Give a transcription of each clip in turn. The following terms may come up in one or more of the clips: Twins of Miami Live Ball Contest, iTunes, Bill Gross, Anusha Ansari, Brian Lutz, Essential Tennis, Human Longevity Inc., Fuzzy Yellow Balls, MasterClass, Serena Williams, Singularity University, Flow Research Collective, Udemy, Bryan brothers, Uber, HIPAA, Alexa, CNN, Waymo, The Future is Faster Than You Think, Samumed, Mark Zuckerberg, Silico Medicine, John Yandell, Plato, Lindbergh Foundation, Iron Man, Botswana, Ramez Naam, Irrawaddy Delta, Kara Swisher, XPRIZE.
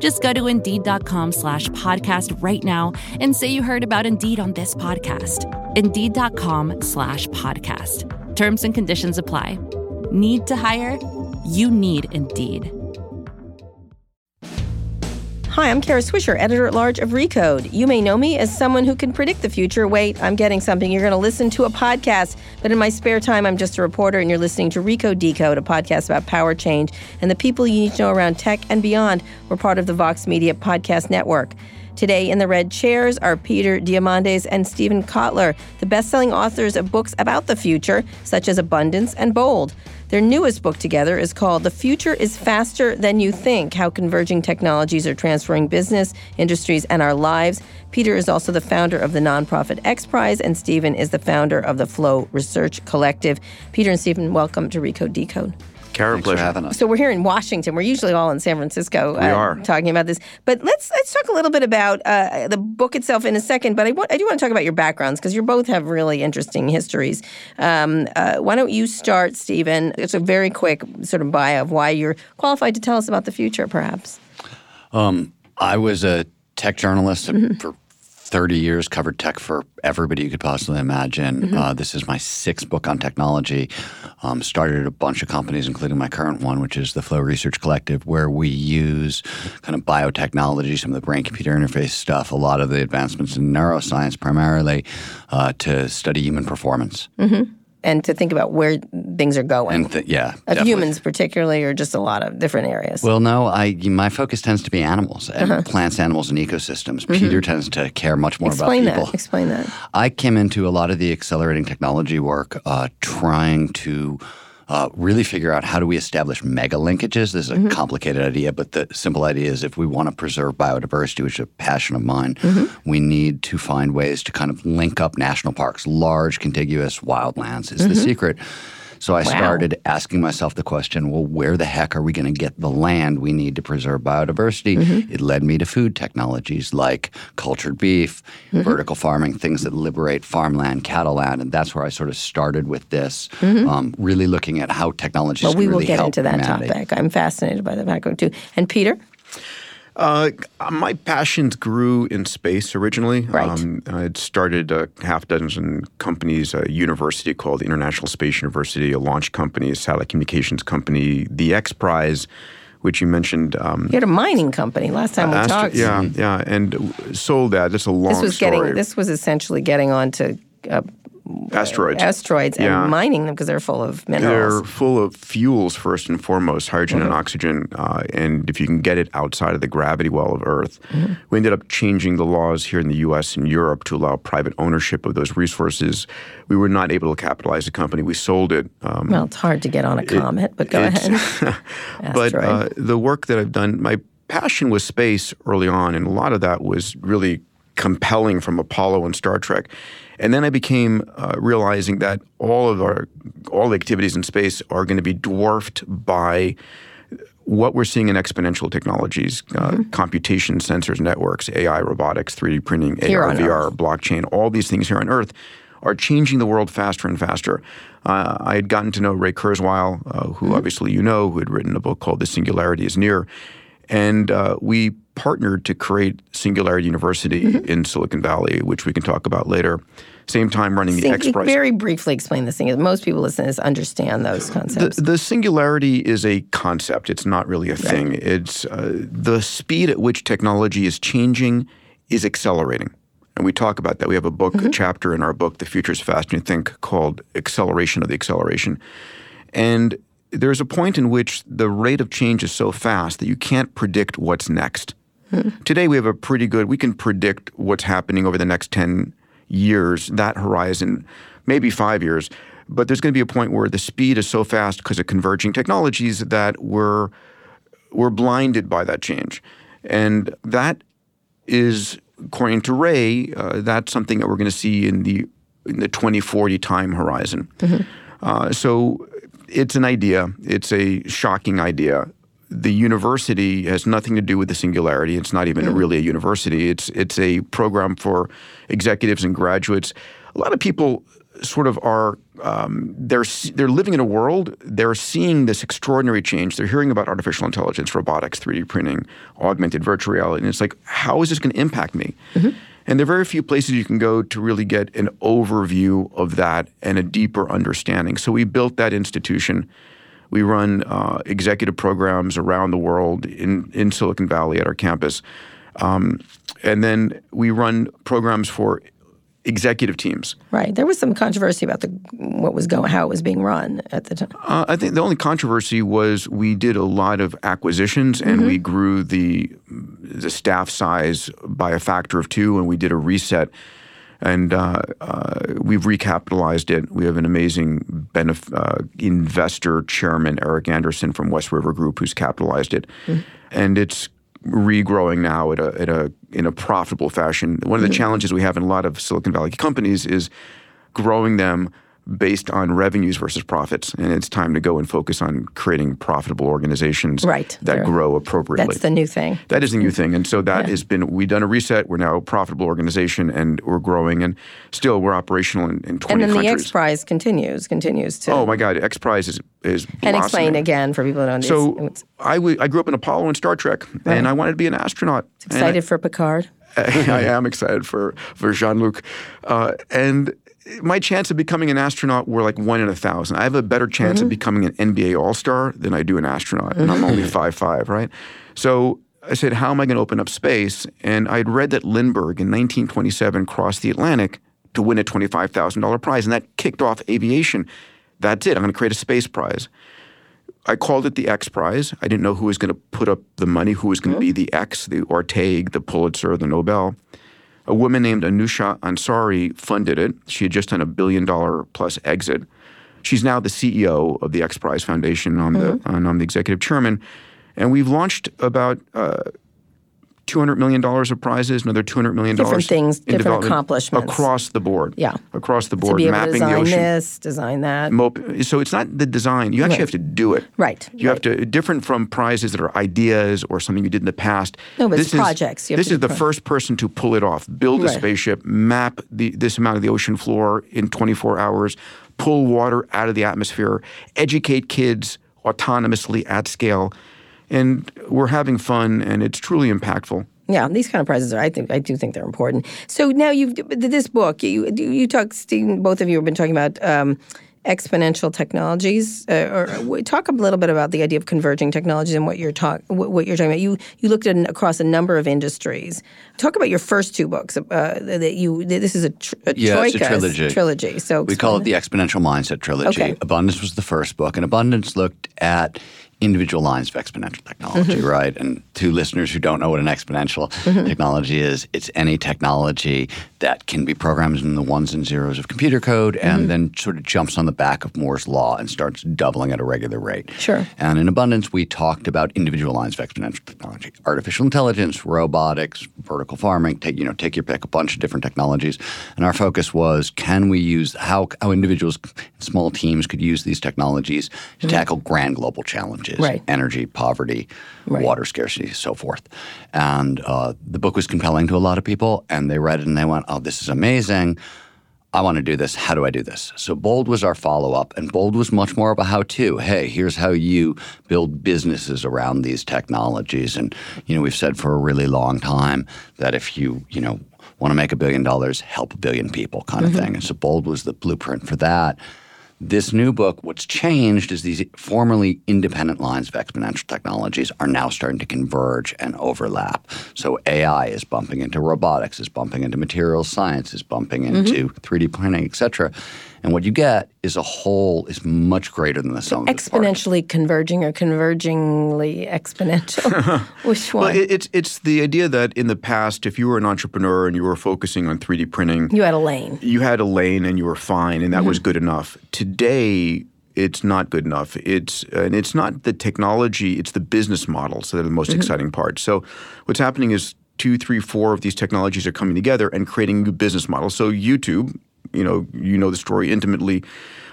Just go to Indeed.com/podcast right now and say you heard about Indeed on this podcast. Indeed.com/podcast. Terms and conditions apply. Need to hire? You need Indeed. Hi, I'm Kara Swisher, editor-at-large of Recode. You may know me as someone who can predict the future. Wait, I'm getting something. You're going to listen to a podcast. But in my spare time, I'm just a reporter, and you're listening to Recode Decode, a podcast about power change and the people you need to know around tech and beyond. We're part of the Vox Media Podcast Network. Today in the red chairs are Peter Diamandis and Stephen Kotler, the best-selling authors of books about the future, such as Abundance and Bold. Their newest book together is called The Future is Faster Than You Think, How Converging Technologies Are Transforming Business, Industries, and Our Lives. Peter is also the founder of the nonprofit XPRIZE, and Stephen is the founder of the Flow Research Collective. Peter and Stephen, welcome to Recode Decode. Kara, pleasure for having us. So we're here in Washington. We're usually all in San Francisco. We are talking about this, but let's talk a little bit about the book itself in a second. But I do want to talk about your backgrounds, because you both have really interesting histories. Why don't you start, Stephen? It's a very quick sort of bio of why you're qualified to tell us about the future, perhaps. I was a tech journalist for 30 years, covered tech for everybody you could possibly imagine. This is my sixth book on technology. Started a bunch of companies, including my current one, which is the Flow Research Collective, where we use kind of biotechnology, some of the brain-computer interface stuff, a lot of the advancements in neuroscience primarily, to study human performance. And to think about where things are going. Of humans particularly, or just a lot of different areas. Well, no, my focus tends to be animals and plants, animals, and ecosystems. Peter tends to care much more about people. Explain that. I came into a lot of the accelerating technology work trying to really figure out how do we establish mega linkages. This is a complicated idea, but the simple idea is if we want to preserve biodiversity, which is a passion of mine, we need to find ways to kind of link up national parks. Large, contiguous wildlands is the secret. So I started asking myself the question, well, where the heck are we going to get the land we need to preserve biodiversity? It led me to food technologies like cultured beef, vertical farming, things that liberate farmland, cattle land. And that's where I sort of started with this, really looking at how technologies can really help humanity. Well, we will get into that topic. I'm fascinated by the background too. And Peter? My passions grew in space originally. I'd started a half dozen companies, a university called the International Space University, a launch company, a satellite communications company, the XPRIZE, which you mentioned. You had a mining company last time we talked. Yeah, and sold that. That's a long story. This was essentially getting on to asteroids and mining them because they're full of minerals. They're full of fuels, first and foremost, hydrogen and oxygen, and if you can get it outside of the gravity well of Earth. We ended up changing the laws here in the U.S. and Europe to allow private ownership of those resources. We were not able to capitalize the company. We sold it. Well, it's hard to get on a comet, but go ahead. But the work that I've done, my passion was space early on, and a lot of that was really compelling from Apollo and Star Trek. And then I became realizing that all the activities in space are going to be dwarfed by what we're seeing in exponential technologies, computation, sensors, networks, AI, robotics, 3D printing, AR, VR, blockchain, all these things here on Earth are changing the world faster and faster. I had gotten to know Ray Kurzweil, who obviously you know, who had written a book called The Singularity is Near. And we partnered to create Singularity University in Silicon Valley, which we can talk about later. Same time running the XPRIZE. Very briefly explain this thing. Most people listening to this understand those concepts. The singularity is a concept. It's not really a thing. It's the speed at which technology is changing is accelerating. And we talk about that. We have a book, a chapter in our book, The Future is Faster Than You Think, called Acceleration of the Acceleration. And there's a point in which the rate of change is so fast that you can't predict what's next. Today we have a pretty good, we can predict what's happening over the next 10 years, that horizon, maybe 5 years. But there's going to be a point where the speed is so fast because of converging technologies that we're blinded by that change. And that is, according to Ray, that's something that we're going to see in the 2040 time horizon. So it's an idea. It's a shocking idea. The university has nothing to do with the singularity. It's not even really a university. It's a program for executives and graduates. A lot of people sort of are they're living in a world. They're seeing this extraordinary change. They're hearing about artificial intelligence, robotics, 3D printing, augmented virtual reality, and it's like, how is this going to impact me? And there are very few places you can go to really get an overview of that and a deeper understanding. So we built that institution. We run executive programs around the world in Silicon Valley at our campus. And then we run programs for executive teams. Right. There was some controversy about how it was being run at the time. I think the only controversy was we did a lot of acquisitions and we grew the staff size by a factor of 2 and we did a reset. And we've recapitalized it. We have an amazing investor chairman, Eric Anderson from West River Group, who's capitalized it. And it's regrowing now in a profitable fashion. One of the challenges we have in a lot of Silicon Valley companies is growing them based on revenues versus profits. And it's time to go and focus on creating profitable organizations that grow appropriately. That's the new thing. That is the new thing. And so that has been, we've done a reset. We're now a profitable organization and we're growing. And still, we're operational in 20 countries. And then the XPRIZE continues to. Oh my God, XPRIZE is blossoming. And explain again for people who don't understand. So I grew up in Apollo and Star Trek and I wanted to be an astronaut. Excited for Picard? I am excited for Jean-Luc. And my chance of becoming an astronaut were like 1 in 1,000. I have a better chance of becoming an NBA All-Star than I do an astronaut, and I'm only 5'5", right? So I said, how am I going to open up space? And I'd read that Lindbergh in 1927 crossed the Atlantic to win a $25,000 prize, and that kicked off aviation. That's it. I'm going to create a space prize. I called it the XPRIZE. I didn't know who was going to put up the money, who was going to be the X, the Ortega, the Pulitzer, the Nobel. A woman named Anusha Ansari funded it. She had just done $1 billion+ exit. She's now the CEO of the XPRIZE Foundation, and I'm the executive chairman. And we've launched about $200 million of prizes, another $200 million. Different things, different accomplishments. Across the board. Yeah. Across the board. To be able mapping to design the ocean. This, design that. So it's not the design. You actually have to do it. Right. You have to, different from prizes that are ideas or something you did in the past. No, but it's projects. This is the first person to pull it off. Build a spaceship, map this amount of the ocean floor in 24 hours, pull water out of the atmosphere, educate kids autonomously at scale. And we're having fun, and it's truly impactful. Yeah, these kind of prizes I do think they're important. So now this book, you talk, Steve, both of you have been talking about exponential technologies. Or talk a little bit about the idea of converging technologies and what you're talking about. You looked across a number of industries. Talk about your first 2 books. This is a trilogy. So we call it the Exponential Mindset Trilogy. Okay. Abundance was the first book, and Abundance looked at individual lines of exponential technology, right? And to listeners who don't know what an exponential technology is, it's any technology that can be programmed in the ones and zeros of computer code and then sort of jumps on the back of Moore's law and starts doubling at a regular rate. Sure. And in Abundance, we talked about individual lines of exponential technology, artificial intelligence, robotics, vertical farming, take your pick, a bunch of different technologies. And our focus was, can we use how individuals, small teams could use these technologies to tackle grand global challenges. Right. Energy, poverty, water scarcity, so forth. And the book was compelling to a lot of people, and they read it and they went, oh, this is amazing. I want to do this. How do I do this? So Bold was our follow-up, and Bold was much more of a how-to. Hey, here's how you build businesses around these technologies. And, we've said for a really long time that if you, want to make $1 billion, help 1 billion people kind of thing. And so Bold was the blueprint for that. This new book, what's changed is these formerly independent lines of exponential technologies are now starting to converge and overlap. So AI is bumping into robotics, is bumping into material science, is bumping into 3D printing, et cetera. And what you get is a whole is much greater than the sum of its parts. Exponentially converging or convergingly exponential? Which one? Well, it's the idea that in the past, if you were an entrepreneur and you were focusing on 3D printing— You had a lane. You had a lane and you were fine, and that was good enough. Today, it's not good enough. And it's not the technology, it's the business models that are the most exciting part. So what's happening is 2, 3, 4 of these technologies are coming together and creating new business models. So YouTube, you know the story intimately.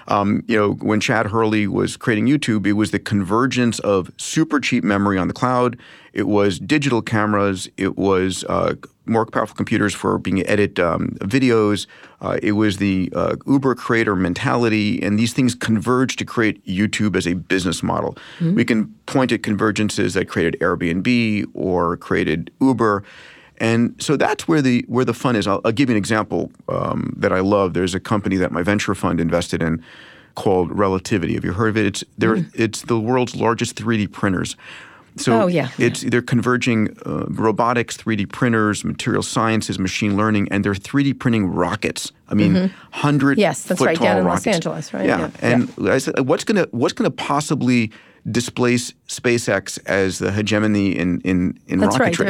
When Chad Hurley was creating YouTube, it was the convergence of super cheap memory on the cloud. It was digital cameras. It was more powerful computers for being able to edit videos. It was the Uber creator mentality. And these things converged to create YouTube as a business model. Mm-hmm. We can point at convergences that created Airbnb or created Uber. And so that's where the fun is. I'll give you an example that I love. There's a company that my venture fund invested in called Relativity. Have you heard of it? It's the world's largest 3D printers. So they're converging robotics, 3D printers, material sciences, machine learning, and they're 3D printing rockets. I mean, 100-foot-tall rockets. Yes, that's right, down in Los Angeles, right? Yeah, I said, what's going to possibly displace SpaceX as the hegemony in rocketry?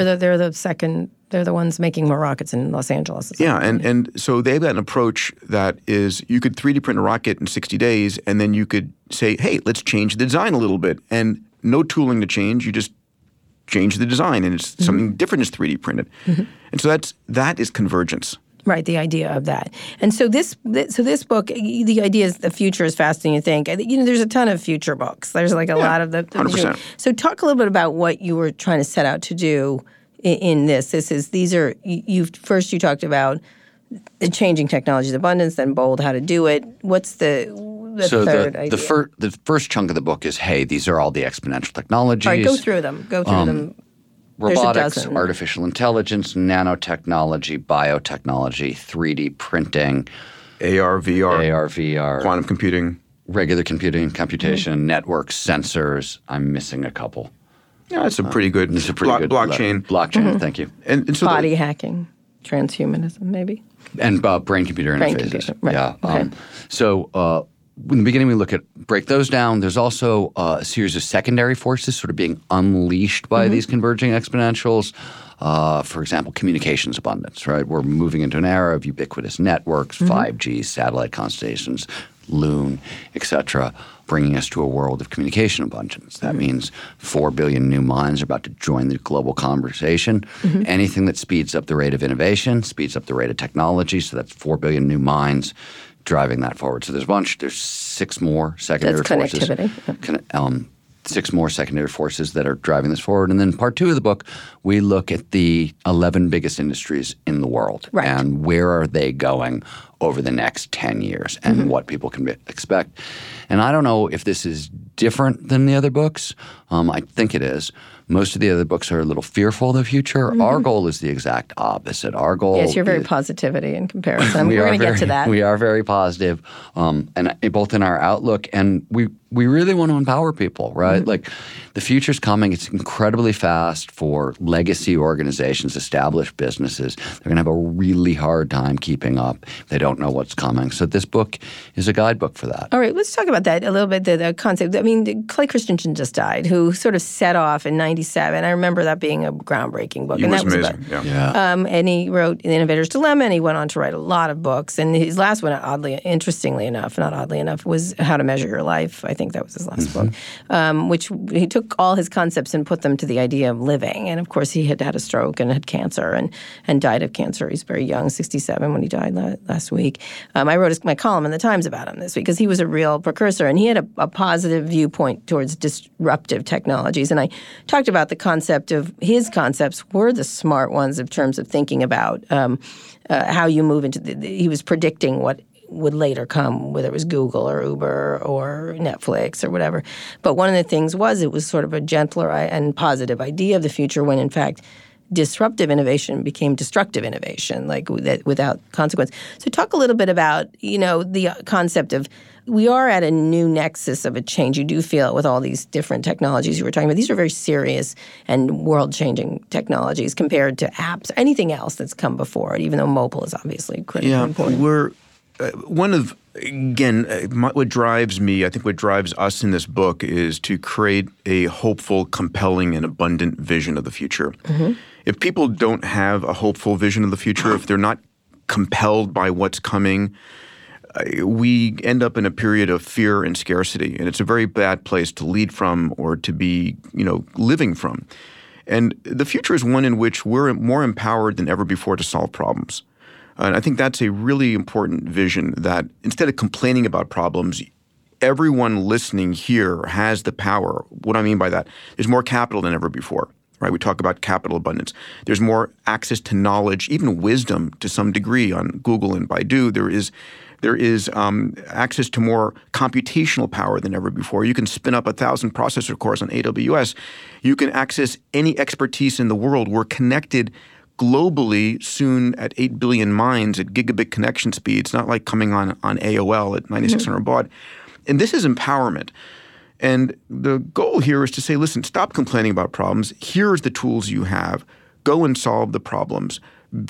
That's right, they're the ones making more rockets in Los Angeles. Yeah, and so they've got an approach that is you could 3D print a rocket in 60 days, and then you could say, hey, let's change the design a little bit, and no tooling to change. You just change the design, and it's something different is 3D printed. Mm-hmm. And so that is convergence. Right, the idea of that. And so this book, the idea is the future is faster than you think. There's a ton of future books. There's like a lot of the 100%. So talk a little bit about what you were trying to set out to do in this. You talked about the changing technologies, abundance, then bold, how to do it. What's the first chunk of the book is, hey, these are all the exponential technologies. All right, go through them. Robotics, artificial intelligence, nanotechnology, biotechnology, 3D printing. AR, VR. Quantum computing. Regular computing, computation, networks, sensors. I'm missing a couple. Yeah, it's a pretty good blockchain. Blockchain, thank you. And so body hacking, transhumanism maybe. And brain-computer interfaces. Computer, right. Yeah. Okay. So in the beginning, we break those down. There's also a series of secondary forces sort of being unleashed by these converging exponentials. For example, communications abundance, right? We're moving into an era of ubiquitous networks, 5G, satellite constellations, Loon, et cetera, bringing us to a world of communication abundance. That means 4 billion new minds are about to join the global conversation. Anything that speeds up the rate of innovation, speeds up the rate of technology, so that's 4 billion new minds driving that forward. So there's 6 more secondary forces. That's connectivity. 6 more secondary forces that are driving this forward. And then part 2 of the book, we look at the 11 biggest industries in the world. Right. And where are they going over the next 10 years and what people can expect. And I don't know if this is different than the other books. I think it is. Most of the other books are a little fearful of the future. Our goal is the exact opposite. Our goal— Yes, you're very positivity in comparison. We're going to get to that. We are very positive, and both in our outlook, and we really want to empower people, right? Like, the future's coming. It's incredibly fast for legacy organizations, established businesses. They're going to have a really hard time keeping up. They don't know what's coming. So this book is a guidebook for that. All right, let's talk about that a little bit, the concept. I mean, Clay Christensen just died, who sort of set off in 1997. I remember that being a groundbreaking book. It was amazing. And he wrote The Innovator's Dilemma, and he went on to write a lot of books. And his last one, interestingly enough, was How to Measure Your Life. I think that was his last book, which he took all his concepts and put them to the idea of living. And, of course, he had had a stroke and had cancer and died of cancer. He's very young, 67 when he died last week. I wrote my column in The Times about him this week because he was a real precursor, and he had a positive viewpoint towards disruptive technologies. And I talked about the concept of his concepts were the smart ones in terms of thinking about how you move into he was predicting what would later come, whether it was Google or Uber or Netflix or whatever. But one of the things was it was sort of a gentler and positive idea of the future when, in fact, disruptive innovation became destructive innovation, like without consequence. So talk a little bit about, the concept of we are at a new nexus of a change. You do feel it with all these different technologies you were talking about. These are very serious and world-changing technologies compared to apps, anything else that's come before it, even though mobile is obviously critically important. What drives me, I think what drives us in this book is to create a hopeful, compelling, and abundant vision of the future. Mm-hmm. If people don't have a hopeful vision of the future, if they're not compelled by what's coming, we end up in a period of fear and scarcity. And it's a very bad place to lead from or to be, living from. And the future is one in which we're more empowered than ever before to solve problems. And I think that's a really important vision, that instead of complaining about problems, everyone listening here has the power. What I mean by that, there's more capital than ever before, right? We talk about capital abundance. There's more access to knowledge, even wisdom to some degree on Google and Baidu. There is access to more computational power than ever before. You can spin up 1,000 processor cores on AWS. You can access any expertise in the world. We're connected globally, soon at 8 billion minds at gigabit connection speed. It's not like coming on AOL at 9,600 baud. And this is empowerment. And the goal here is to say, listen, stop complaining about problems. Here's the tools you have. Go and solve the problems.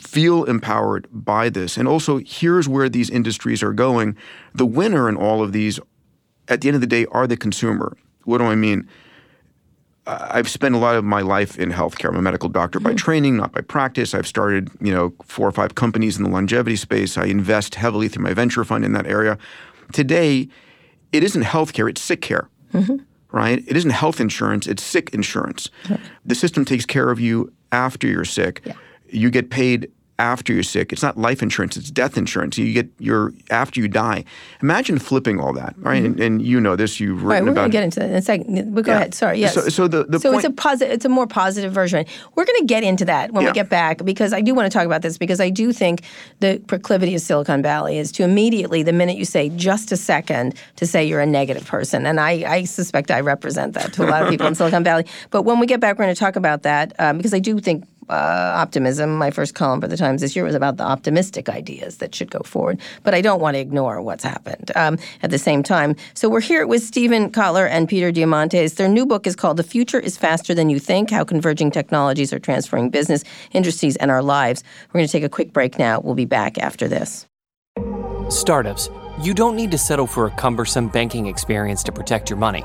Feel empowered by this. And also, here's where these industries are going. The winner in all of these, at the end of the day, are the consumer. What do I mean? I've spent a lot of my life in healthcare. I'm a medical doctor by training, not by practice. I've started, 4 or 5 companies in the longevity space. I invest heavily through my venture fund in that area. Today, it isn't healthcare, it's sick care, right? It isn't health insurance, it's sick insurance. Right. The system takes care of you after you're sick. Yeah. You get paid after you're sick. It's not life insurance, it's death insurance. You get your after you die. Imagine flipping all that, right? Mm-hmm. And you know this, you've written about it. Right, we're going to get into that in a second. But go ahead, sorry, yes. So it's a more positive version. We're going to get into that when we get back, because I do want to talk about this, because I do think the proclivity of Silicon Valley is to immediately, the minute you say just a second, to say you're a negative person. And I suspect I represent that to a lot of people in Silicon Valley. But when we get back, we're going to talk about that, because I do think optimism. My first column for The Times this year was about the optimistic ideas that should go forward. But I don't want to ignore what's happened at the same time. So we're here with Stephen Kotler and Peter Diamandis. Their new book is called The Future is Faster Than You Think, How Converging Technologies Are Transforming Business, Industries, and Our Lives. We're going to take a quick break now. We'll be back after this. Startups, you don't need to settle for a cumbersome banking experience to protect your money.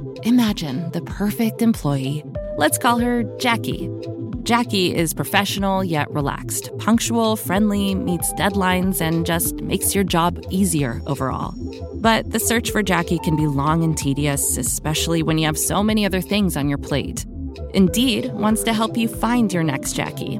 Imagine the perfect employee. Let's call her Jackie. Jackie is professional yet relaxed, punctual, friendly, meets deadlines, and just makes your job easier overall. But the search for Jackie can be long and tedious, especially when you have so many other things on your plate. Indeed wants to help you find your next Jackie.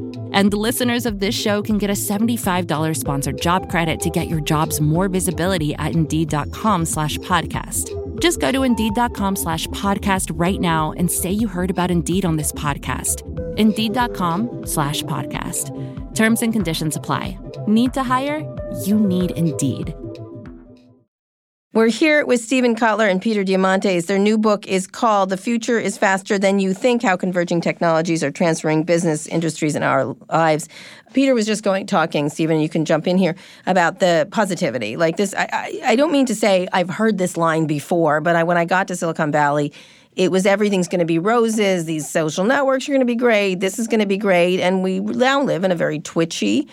And the listeners of this show can get a $75 sponsored job credit to get your jobs more visibility at Indeed.com/podcast. Just go to Indeed.com/podcast right now and say you heard about Indeed on this podcast. Indeed.com/podcast. Terms and conditions apply. Need to hire? You need Indeed. We're here with Stephen Kotler and Peter Diamandis. Their new book is called The Future is Faster Than You Think, How Converging Technologies Are Transforming Business, Industries, and Our Lives. Peter was just talking, Stephen, you can jump in here, about the positivity. Like this, I don't mean to say I've heard this line before, but when I got to Silicon Valley, it was everything's going to be roses, these social networks are going to be great, this is going to be great, and we now live in a very twitchy,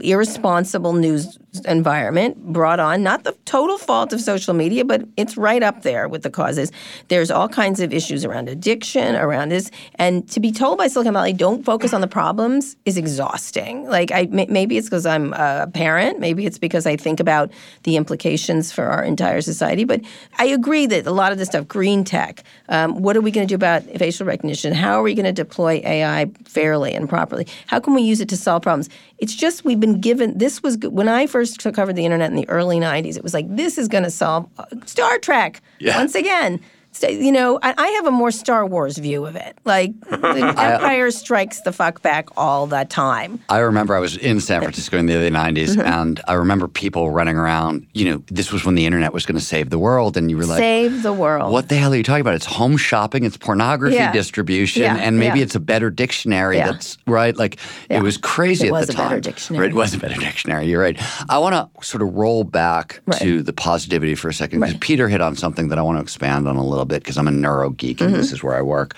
irresponsible news environment brought on, not the total fault of social media, but it's right up there with the causes. There's all kinds of issues around addiction, around this. And to be told by Silicon Valley, don't focus on the problems is exhausting. Like, maybe it's because I'm a parent. Maybe it's because I think about the implications for our entire society. But I agree that a lot of this stuff, green tech, what are we going to do about facial recognition? How are we going to deploy AI fairly and properly? How can we use it to solve problems? It's just we've been given, this was, when I first covered the internet in the early 90s, it was like, this is going to solve Star Trek once again. So, you know, I have a more Star Wars view of it. Like, the Empire Strikes the Fuck Back all the time. I remember I was in San Francisco in the early 90s, and I remember people running around. You know, this was when the internet was going to save the world, and you were like, save the world. What the hell are you talking about? It's home shopping, it's pornography distribution, and maybe it's a better dictionary that's right. Like, it was crazy at the time. It was a better dictionary. Right? It was a better dictionary. You're right. I want to sort of roll back to the positivity for a second, because Peter hit on something that I want to expand on a little bit, because I'm a neuro geek and this is where I work.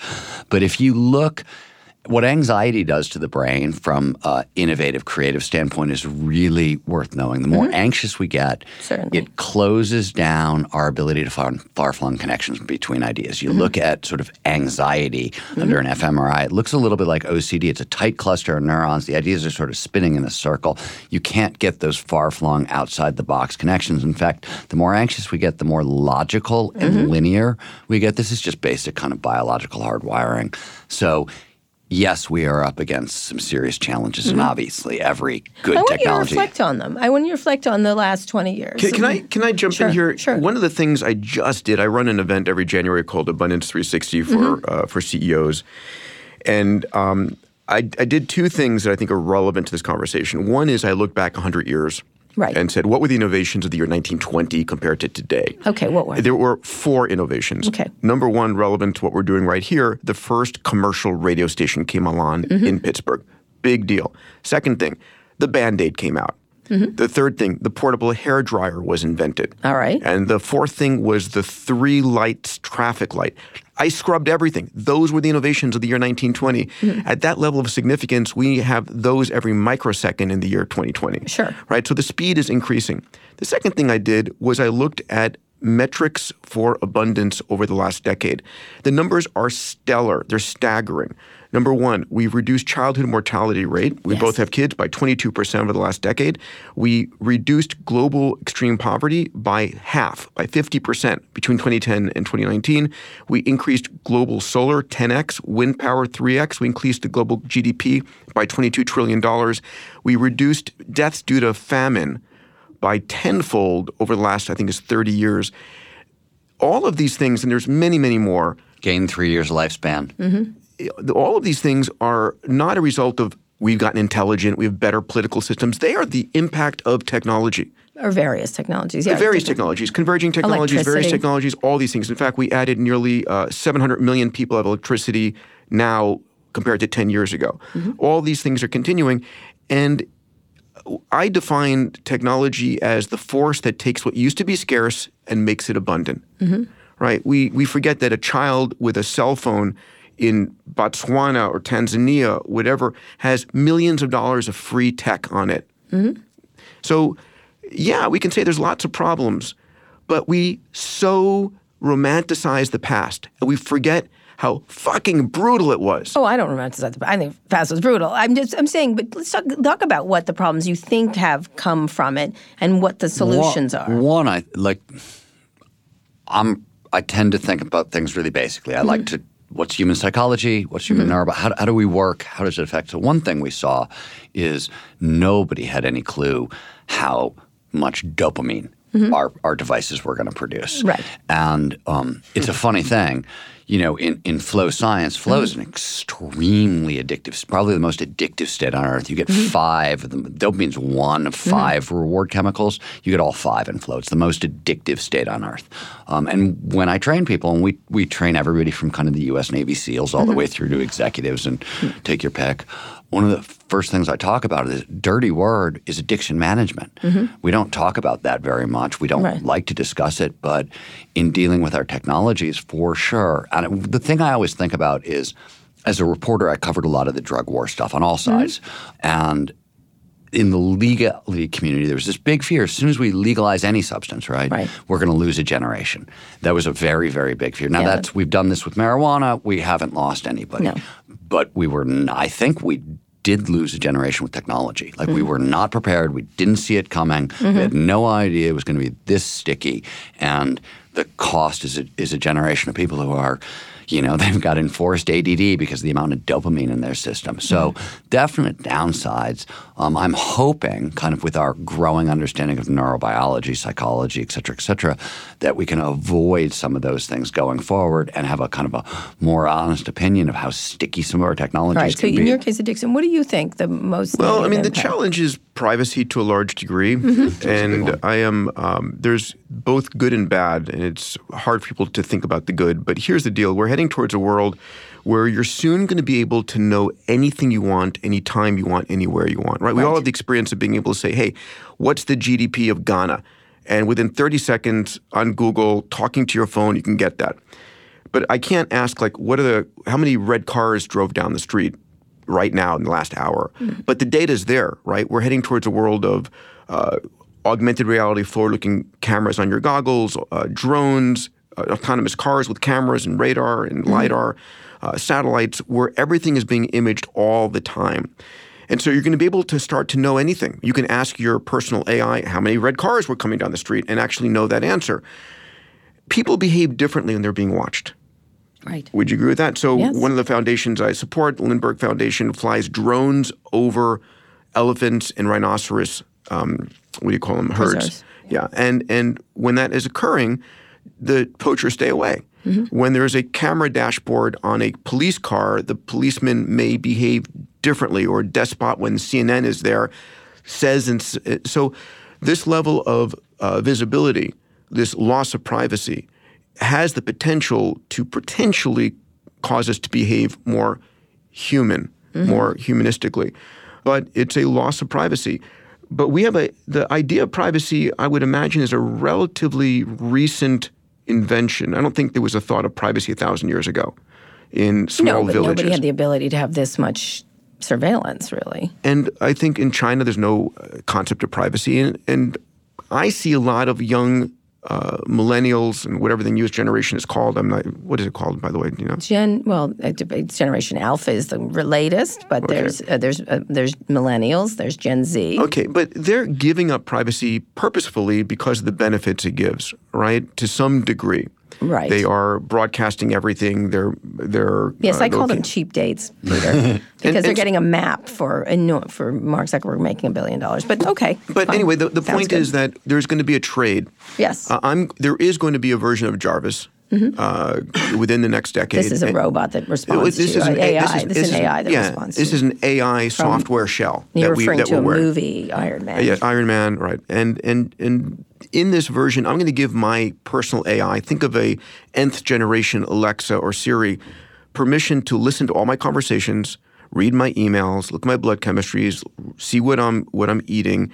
But if you look, what anxiety does to the brain from an innovative, creative standpoint is really worth knowing. The more anxious we get, it closes down our ability to find far-flung connections between ideas. You look at sort of anxiety under an fMRI. It looks a little bit like OCD. It's a tight cluster of neurons. The ideas are sort of spinning in a circle. You can't get those far-flung, outside-the-box connections. In fact, the more anxious we get, the more logical and linear we get. This is just basic kind of biological hardwiring. So yes, we are up against some serious challenges, and obviously every good technology. I want you to reflect on them. I want you to reflect on the last 20 years. Can I jump in here? Sure. One of the things I just did, I run an event every January called Abundance 360 for CEOs, and I did two things that I think are relevant to this conversation. One is I looked back 100 years. Right. And said, what were the innovations of the year 1920 compared to today? Okay, what were? There were four innovations. Okay. Number one, relevant to what we're doing right here, the first commercial radio station came along in Pittsburgh. Big deal. Second thing, the Band-Aid came out. The third thing, the portable hair dryer was invented. All right. And the fourth thing was the three lights traffic light. I scrubbed everything. Those were the innovations of the year 1920. At that level of significance, we have those every microsecond in the year 2020. Sure. Right? So the speed is increasing. The second thing I did was I looked at metrics for abundance over the last decade. The numbers are stellar. They're staggering. Number one, we've reduced childhood mortality rate. We both have kids by 22% over the last decade. We reduced global extreme poverty by half, by 50% between 2010 and 2019. We increased global solar 10x, wind power 3x. We increased the global GDP by $22 trillion. We reduced deaths due to famine by tenfold over the last, I think it's 30 years. All of these things, and there's many, many more. Gain 3 years lifespan. All of these things are not a result of we've gotten intelligent, we have better political systems. They are the impact of technology. Or various technologies. Yeah, various technologies, converging technologies, various technologies, all these things. In fact, we added nearly 700 million people have electricity now compared to 10 years ago. All these things are continuing. And I define technology as the force that takes what used to be scarce and makes it abundant. Right? We forget that a child with a cell phone in Botswana or Tanzania, whatever, has millions of dollars of free tech on it. So, yeah, we can say there's lots of problems, but we so romanticize the past and we forget how fucking brutal it was. Oh, I don't romanticize that. I think the past was brutal. I'm saying, but let's talk about what the problems you think have come from it and what the solutions are. One, I tend to think about things really basically. I like to, what's human psychology? What's human neuro? How do we work? How does it affect? So one thing we saw is nobody had any clue how much dopamine our devices were going to produce. Right. And it's a funny thing. You know, in flow science, flow is an extremely addictive, probably the most addictive state on Earth. You get five of them. Dopamine's one of five reward chemicals. You get all five in flow. It's the most addictive state on Earth. And when I train people, and we train everybody from kind of the U.S. Navy SEALs all the way through to executives and take your pick. One of the first things I talk about is dirty word is addiction management. We don't talk about that very much. We don't like to discuss it, but in dealing with our technologies, for sure. And the thing I always think about is, as a reporter, I covered a lot of the drug war stuff on all sides. And in the legality community, there was this big fear, as soon as we legalize any substance, right. We're going to lose a generation. That was a very, very big fear. Now, we've done this with marijuana. We haven't lost anybody. No. But I think we did lose a generation with technology. Like, we were not prepared. We didn't see it coming. Mm-hmm. We had no idea it was going to be this sticky. And the cost is a generation of people who are, they've got enforced ADD because of the amount of dopamine in their system. So definite downsides. I'm hoping, kind of with our growing understanding of neurobiology, psychology, et cetera, that we can avoid some of those things going forward and have a kind of a more honest opinion of how sticky some of our technologies can be. So in your case, Dixon, what do you think the most? Well, the challenge is privacy to a large degree. Mm-hmm. And I am, there's both good and bad, and it's hard for people to think about the good. But here's the deal. We're heading towards a world where you're soon going to be able to know anything you want, anytime you want, anywhere you want, right? We all have the experience of being able to say, hey, what's the GDP of Ghana? And within 30 seconds on Google, talking to your phone, you can get that. But I can't ask, how many red cars drove down the street right now in the last hour? Mm-hmm. But the data's there, right? We're heading towards a world of augmented reality, forward-looking cameras on your goggles, drones, autonomous cars with cameras and radar and LiDAR, satellites, where everything is being imaged all the time. And so you're going to be able to start to know anything. You can ask your personal AI how many red cars were coming down the street and actually know that answer. People behave differently when they're being watched. Right. Would you agree with that? So one of the foundations I support, the Lindbergh Foundation, flies drones over elephants and rhinoceros, herds. Preserves. Yeah. And when that is occurring, the poachers stay away. Mm-hmm. When there is a camera dashboard on a police car, the policeman may behave differently, or despot when CNN is there says. And so this level of visibility, this loss of privacy, has the potential to potentially cause us to behave more human, more humanistically. But it's a loss of privacy. But we have the idea of privacy, I would imagine, is a relatively recent invention. I don't think there was a thought of privacy 1,000 years ago in small villages. Nobody had the ability to have this much surveillance, really. And I think in China, there's no concept of privacy. And I see a lot of young millennials and whatever the newest generation is called. What is it called, by the way? Do you know? Generation Alpha is the latest, but there's millennials, there's Gen Z. Okay, but they're giving up privacy purposefully because of the benefits it gives, right? To some degree. Right. They are broadcasting everything. They're I call them cheap dates, Peter, because they're getting a map for Mark Zuckerberg making $1 billion. But okay. But fine. Anyway, the point is that there's going to be a trade. Yes. There is going to be a version of Jarvis within the next decade. This is a robot that responds to you. This is an AI that responds. This is an AI software shell. You're referring to a movie, Iron Man. Yeah, Iron Man. Right. And in this version, I'm going to give my personal AI, think of a nth generation Alexa or Siri, permission to listen to all my conversations, read my emails, look at my blood chemistries, see what I'm eating.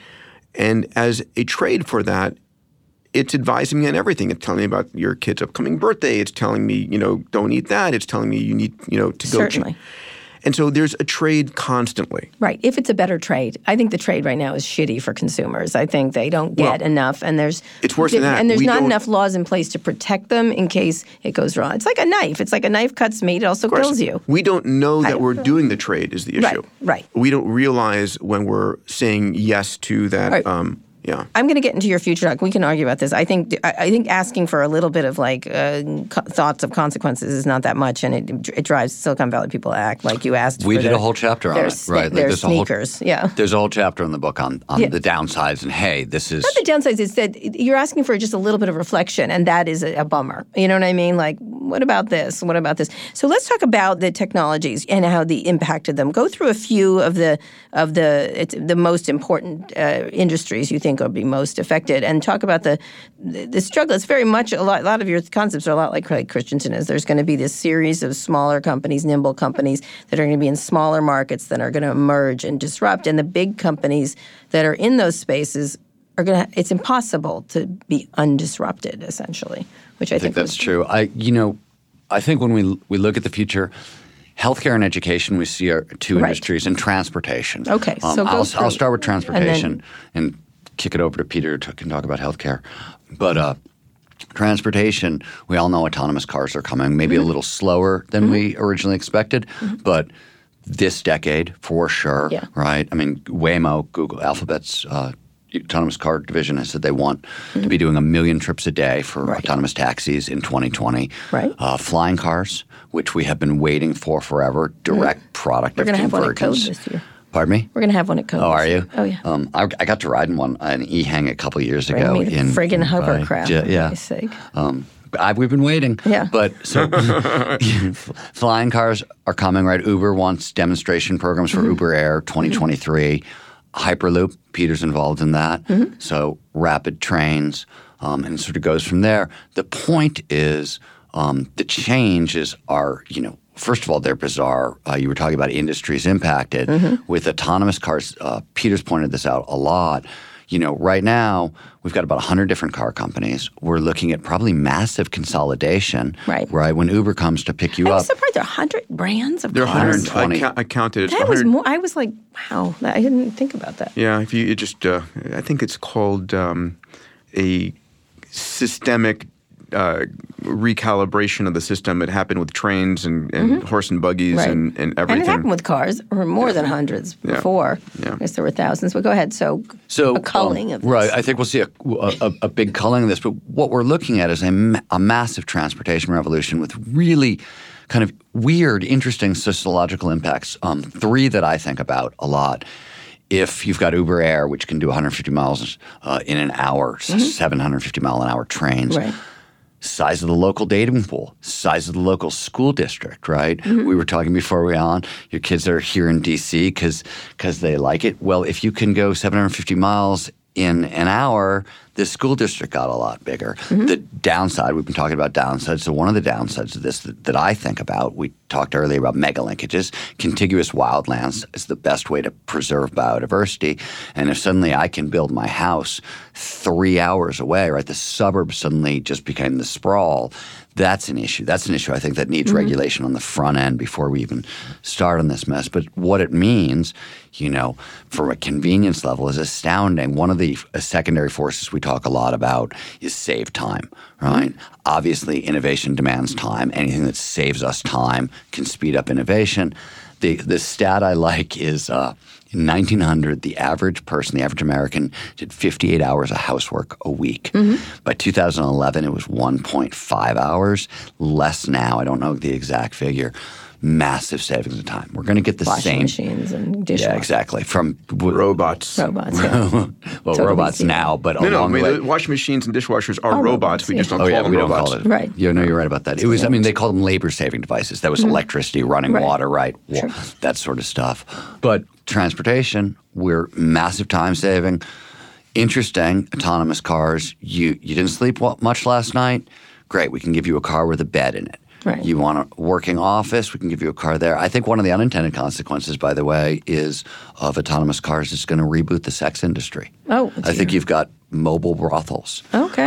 And as a trade for that, it's advising me on everything. It's telling me about your kid's upcoming birthday. It's telling me, don't eat that. It's telling me you need, to go. Certainly. And so there's a trade constantly. Right. If it's a better trade. I think the trade right now is shitty for consumers. I think they don't get enough. And it's worse than that. And there's not enough laws in place to protect them in case it goes wrong. It's like a knife. It's like a knife cuts meat. It also kills you. We don't know that we're doing the trade is the issue. Right. We don't realize when we're saying yes to that. Right. Yeah. I'm going to get into your future talk. We can argue about this. I think asking for a little bit of thoughts of consequences is not that much, and it drives Silicon Valley people to act like you asked. We did a whole chapter on it, right? Their sneakers. There's a whole chapter in the book on the downsides, and hey, this is not the downsides. It's that you're asking for just a little bit of reflection, and that is a bummer. You know what I mean? Like, what about this? What about this? So let's talk about the technologies and how the impact of them. Go through a few of the most important industries you think would be most affected, and talk about the struggle. It's very much a lot of your concepts are a lot like Craig Christensen is. There's going to be this series of smaller companies, nimble companies that are going to be in smaller markets that are going to emerge and disrupt, and the big companies that are in those spaces are going to. It's impossible to be undisrupted, essentially, which I think that's true. I think when we look at the future, Healthcare and education we see are two industries, and transportation. Okay, so I'll start with transportation and kick it over to Peter who can talk about healthcare. But transportation, we all know autonomous cars are coming, maybe a little slower than we originally expected, but this decade for sure, right? I mean, Waymo, Google, Alphabet's autonomous car division has said they want to be doing 1 million trips a day for autonomous taxis in 2020. Right. Flying cars, which we have been waiting for forever, direct product of convergence. We're going to have one at Code this year. Pardon me? We're going to have one at Code. Oh, are you? Oh, yeah. I got to ride in one, an e-hang a couple years ago. I mean, in friggin' hovercraft. Yeah. We've been waiting. Yeah. But so flying cars are coming, right? Uber wants demonstration programs for Uber Air 2023. Hyperloop, Peter's involved in that. So rapid trains, and it sort of goes from there. The point is the changes are, first of all, they're bizarre. You were talking about industries impacted. With autonomous cars, Peter's pointed this out a lot. Right now, we've got about 100 different car companies. We're looking at probably massive consolidation, right? When Uber comes to pick you up. I'm surprised there are 100 brands of cars. There are 120. I counted. That was more. I was like, wow, I didn't think about that. Yeah, if you just, I think it's called a systemic recalibration of the system. It happened with trains and horse and buggies and everything. And it happened with cars, or more than hundreds before. Yeah. I guess there were thousands, but go ahead. So a culling of this. Right. I think we'll see a big culling of this. But what we're looking at is a massive transportation revolution with really kind of weird, interesting sociological impacts. Three that I think about a lot. If you've got Uber Air, which can do 150 miles in an hour, 750-mile-an-hour trains. Right. Size of the local dating pool, size of the local school district, right? We were talking before we were on, your kids are here in D.C. because they like it. Well, if you can go 750 miles in an hour, the school district got a lot bigger. The downside, we've been talking about downsides, so one of the downsides of this that I think about, we talked earlier about mega linkages, contiguous wildlands is the best way to preserve biodiversity. And if suddenly I can build my house 3 hours away, right, the suburb suddenly just became the sprawl, that's an issue. That's an issue I think that needs regulation on the front end before we even start on this mess. But what it means, from a convenience level is astounding. One of the secondary forces we talk a lot about is save time, right? Obviously, innovation demands time. Anything that saves us time can speed up innovation. The stat I like is in 1900, the average person, the average American, did 58 hours of housework a week. By 2011, it was 1.5 hours. Less now. I don't know the exact figure. Massive savings of time. We're going to get the same. Washing machines and dishwashers. Yeah, exactly. From robots. Robots, yeah. Well, totally robots now, but the washing machines and dishwashers are robots. We just don't call them robots. Don't call it. Right. Yeah, no, you're right about that. It was, they called them labor-saving devices. That was electricity, running water, right? Sure. That sort of stuff. But transportation, we're massive time saving. Interesting, autonomous cars. You didn't sleep much last night? Great, we can give you a car with a bed in it. Right. You want a working office, we can give you a car there. I think one of the unintended consequences, by the way, is of autonomous cars is going to reboot the sex industry. Oh, dear. I think you've got mobile brothels coming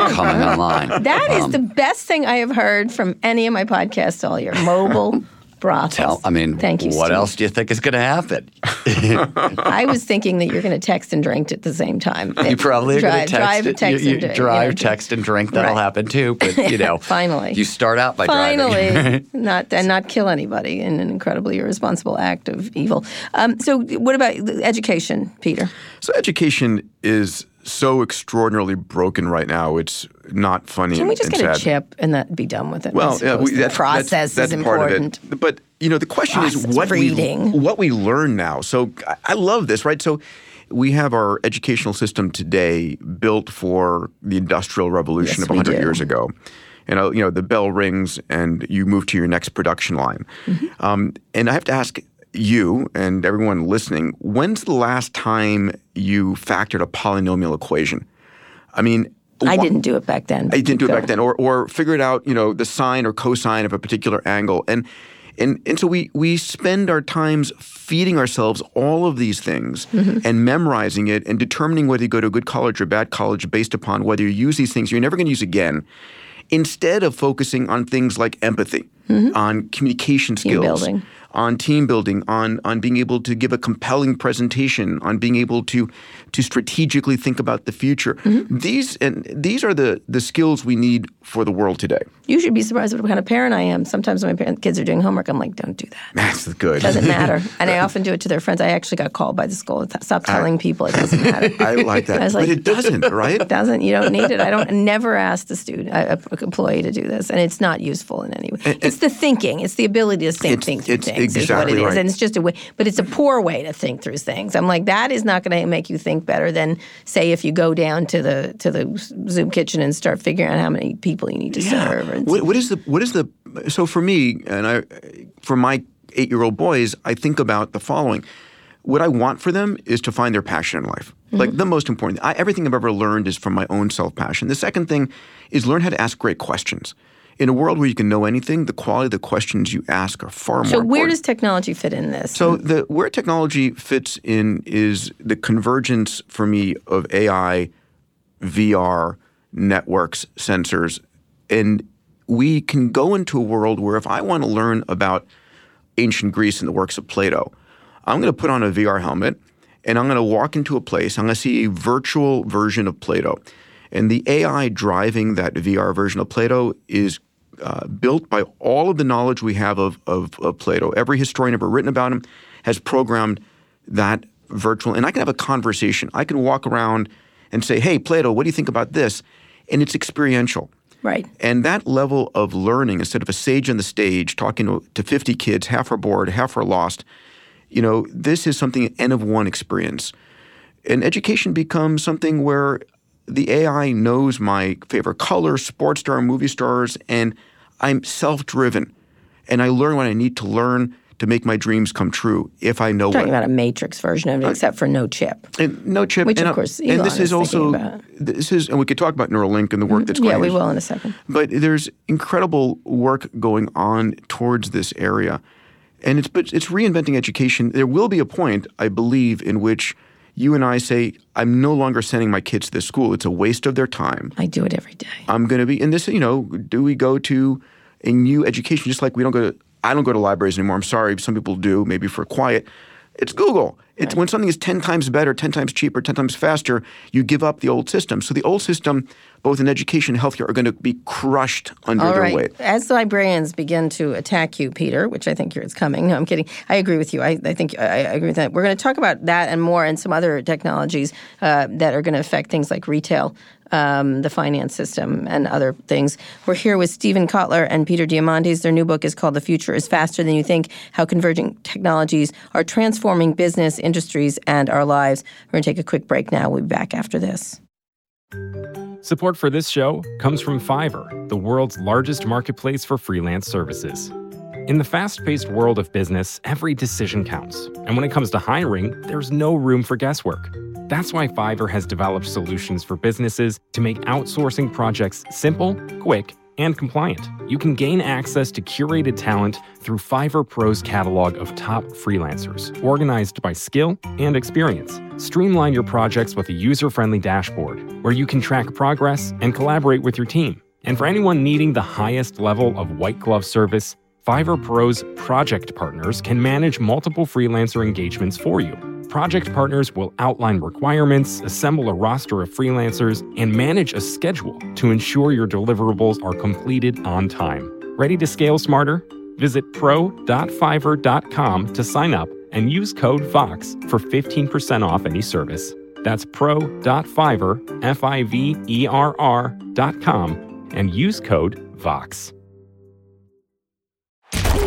online. That is the best thing I have heard from any of my podcasts all year, mobile brothels. Thank you, what Steve. Else do you think is going to happen? I was thinking that you're going to text and drink at the same time. You probably are going to text and drink. Drive, text, and drink. That'll happen too. But finally, you start out by driving. Not kill anybody in an incredibly irresponsible act of evil. So, what about education, Peter? So, education is so extraordinarily broken right now. It's not funny. Can we just get a chip and that be done with it? Well, the process that's is part important. Of it. But the question is what we learn now. So I love this, right? So we have our educational system today built for the Industrial Revolution of 100 years ago. And the bell rings and you move to your next production line. And I have to ask you and everyone listening, when's the last time you factored a polynomial equation? I didn't do it back then. I didn't do it back then, or figured out the sine or cosine of a particular angle, and so we spend our times feeding ourselves all of these things and memorizing it and determining whether you go to a good college or bad college based upon whether you use these things you're never going to use again, instead of focusing on things like empathy, on communication skills, on team building, on being able to give a compelling presentation, on being able to strategically think about the future. Mm-hmm. These are the skills we need for the world today. You should be surprised what kind of parent I am. Sometimes when my kids are doing homework, I'm like, don't do that. That's good. It doesn't matter. And I often do it to their friends. I actually got called by the school. Stop telling people it doesn't matter. I like that. I was like, but it doesn't, right? It doesn't. You don't need it. I never asked an employee to do this. And it's not useful in any way. It's the thinking. It's the ability to think through things. Exactly is what it is. Right. And it's just a way. But it's a poor way to think through things. I'm like, that is not going to make you think better than, say, if you go down to the Zoom kitchen and start figuring out how many people you need to serve. So for me, for my 8-year-old boys, I think about the following. What I want for them is to find their passion in life. Mm-hmm. Like the most important thing. Everything I've ever learned is from my own self-passion. The second thing is learn how to ask great questions. In a world where you can know anything, the quality of the questions you ask are far more important. So where does technology fit in this? So where technology fits in is the convergence, for me, of AI, VR, networks, sensors. And we can go into a world where if I want to learn about ancient Greece and the works of Plato, I'm going to put on a VR helmet and I'm going to walk into a place. I'm going to see a virtual version of Plato. And the AI driving that VR version of Plato is built by all of the knowledge we have of Plato. Every historian ever written about him has programmed that virtual. And I can have a conversation. I can walk around and say, hey, Plato, what do you think about this? And it's experiential. Right. And that level of learning, instead of a sage on the stage talking to 50 kids, half are bored, half are lost, this is something an N-of-1 experience. And education becomes something where the AI knows my favorite color, sports star, movie stars, and I'm self-driven. And I learn what I need to learn to make my dreams come true if I know what. Talking about a matrix version of it, except for no chip. And no chip. Which, of course, Elon is thinking about. And we could talk about Neuralink and the work that's going on. Yeah, we will in a second. But there's incredible work going on towards this area. And it's reinventing education. There will be a point, I believe, in which you and I say, I'm no longer sending my kids to this school. It's a waste of their time. I do it every day. I'm going to be in this, do we go to a new education? Just like I don't go to libraries anymore. I'm sorry. Some people do, maybe for quiet. It's Google. It's right. When something is 10 times better, 10 times cheaper, 10 times faster, you give up the old system. So the old system, both in education and healthcare, are going to be crushed under their weight. As librarians begin to attack you, Peter, which I think it's coming. No, I'm kidding. I agree with you. I think I agree with that. We're going to talk about that and more and some other technologies that are going to affect things like retail, the finance system, and other things. We're here with Stephen Kotler and Peter Diamandis. Their new book is called The Future is Faster Than You Think, How Converging Technologies Are Transforming Business, Industries, and Our Lives. We're going to take a quick break now. We'll be back after this. Support for this show comes from Fiverr, the world's largest marketplace for freelance services. In the fast-paced world of business, every decision counts. And when it comes to hiring, there's no room for guesswork. That's why Fiverr has developed solutions for businesses to make outsourcing projects simple, quick, and compliant. You can gain access to curated talent through Fiverr Pro's catalog of top freelancers, organized by skill and experience. Streamline your projects with a user-friendly dashboard where you can track progress and collaborate with your team. And for anyone needing the highest level of white-glove service, Fiverr Pro's project partners can manage multiple freelancer engagements for you. Project partners will outline requirements, assemble a roster of freelancers, and manage a schedule to ensure your deliverables are completed on time. Ready to scale smarter? Visit pro.fiverr.com to sign up and use code VOX for 15% off any service. That's pro.fiverr, F-I-V-E-R-R.com, and use code VOX.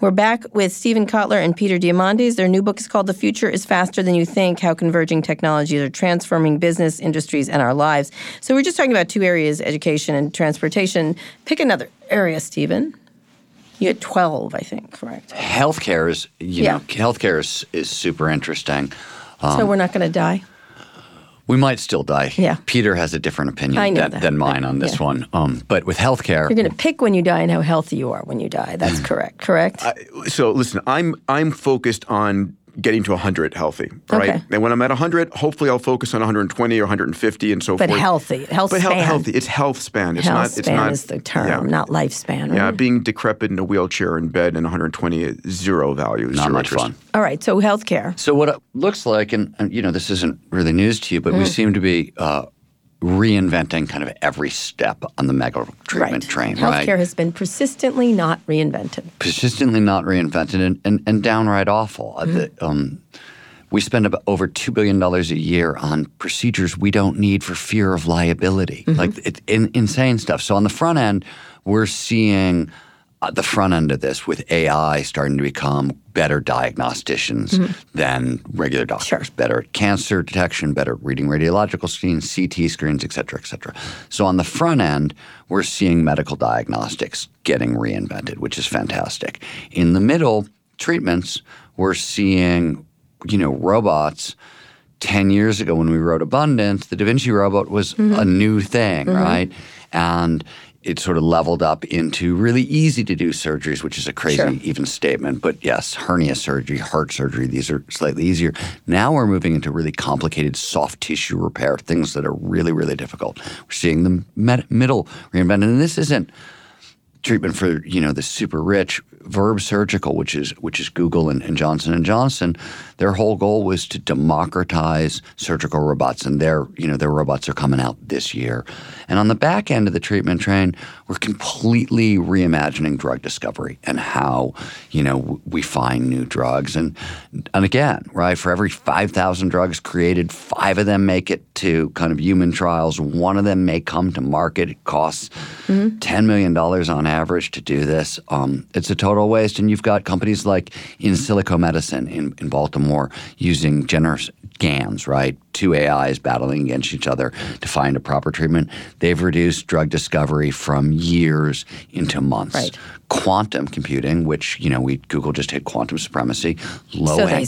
We're back with Stephen Kotler and Peter Diamandis. Their new book is called The Future is Faster Than You Think, How Converging Technologies Are Transforming Business, Industries, and Our Lives. So we're just talking about two areas, education and transportation. Pick another area, Stephen. You had 12, I think, correct? Healthcare is, you know, healthcare is super interesting. So we're not going to die? We might still die. Yeah. Peter has a different opinion than mine on this one. But with healthcare, you're going to pick when you die and how healthy you are when you die. That's correct. So listen, I'm focused on getting to 100 healthy, right? Okay. And when I'm at 100, hopefully I'll focus on 120 or 150 and so forth. But healthy. It's health span. Health span is the term, not lifespan. Right? Yeah, being decrepit in a wheelchair in bed in 120 is zero value. Not much fun. All right, so healthcare. So what it looks like, and you know, this isn't really news to you, but we seem to be reinventing kind of every step on the mega treatment train, right? Healthcare has been persistently not reinvented. And downright awful. We spend about over $2 billion a year on procedures we don't need for fear of liability. Like insane stuff. So on the front end, we're seeing the front end of this with AI starting to become better diagnosticians than regular doctors, better at cancer detection, better at reading radiological screens, CT screens, et cetera, et cetera. So on the front end, we're seeing medical diagnostics getting reinvented, which is fantastic. In the middle, treatments, we're seeing, you know, robots. 10 years ago when we wrote Abundance, the Da Vinci robot was a new thing, right? And it sort of leveled up into really easy to do surgeries, which is a crazy even statement. But yes, hernia surgery, heart surgery, these are slightly easier. Now we're moving into really complicated soft tissue repair, things that are really, really difficult. We're seeing the middle reinvented. And this isn't treatment for, you know, the super rich. Verb Surgical, which is Google and Johnson & Johnson, their whole goal was to democratize surgical robots, and their robots are coming out this year. And on the back end of the treatment train, we're completely reimagining drug discovery and how, you know, we find new drugs. And again, right, for every 5,000 drugs created, 5 of them make it to kind of human trials. 1 of them may come to market. It costs $10 million on average to do this. It's a total waste, and you've got companies like In Silico Medicine in Baltimore using generous GANs, right? 2 AIs battling against each other to find a proper treatment. They've reduced drug discovery from years into months. Right. Quantum computing, which, you know, Google just hit quantum supremacy. So they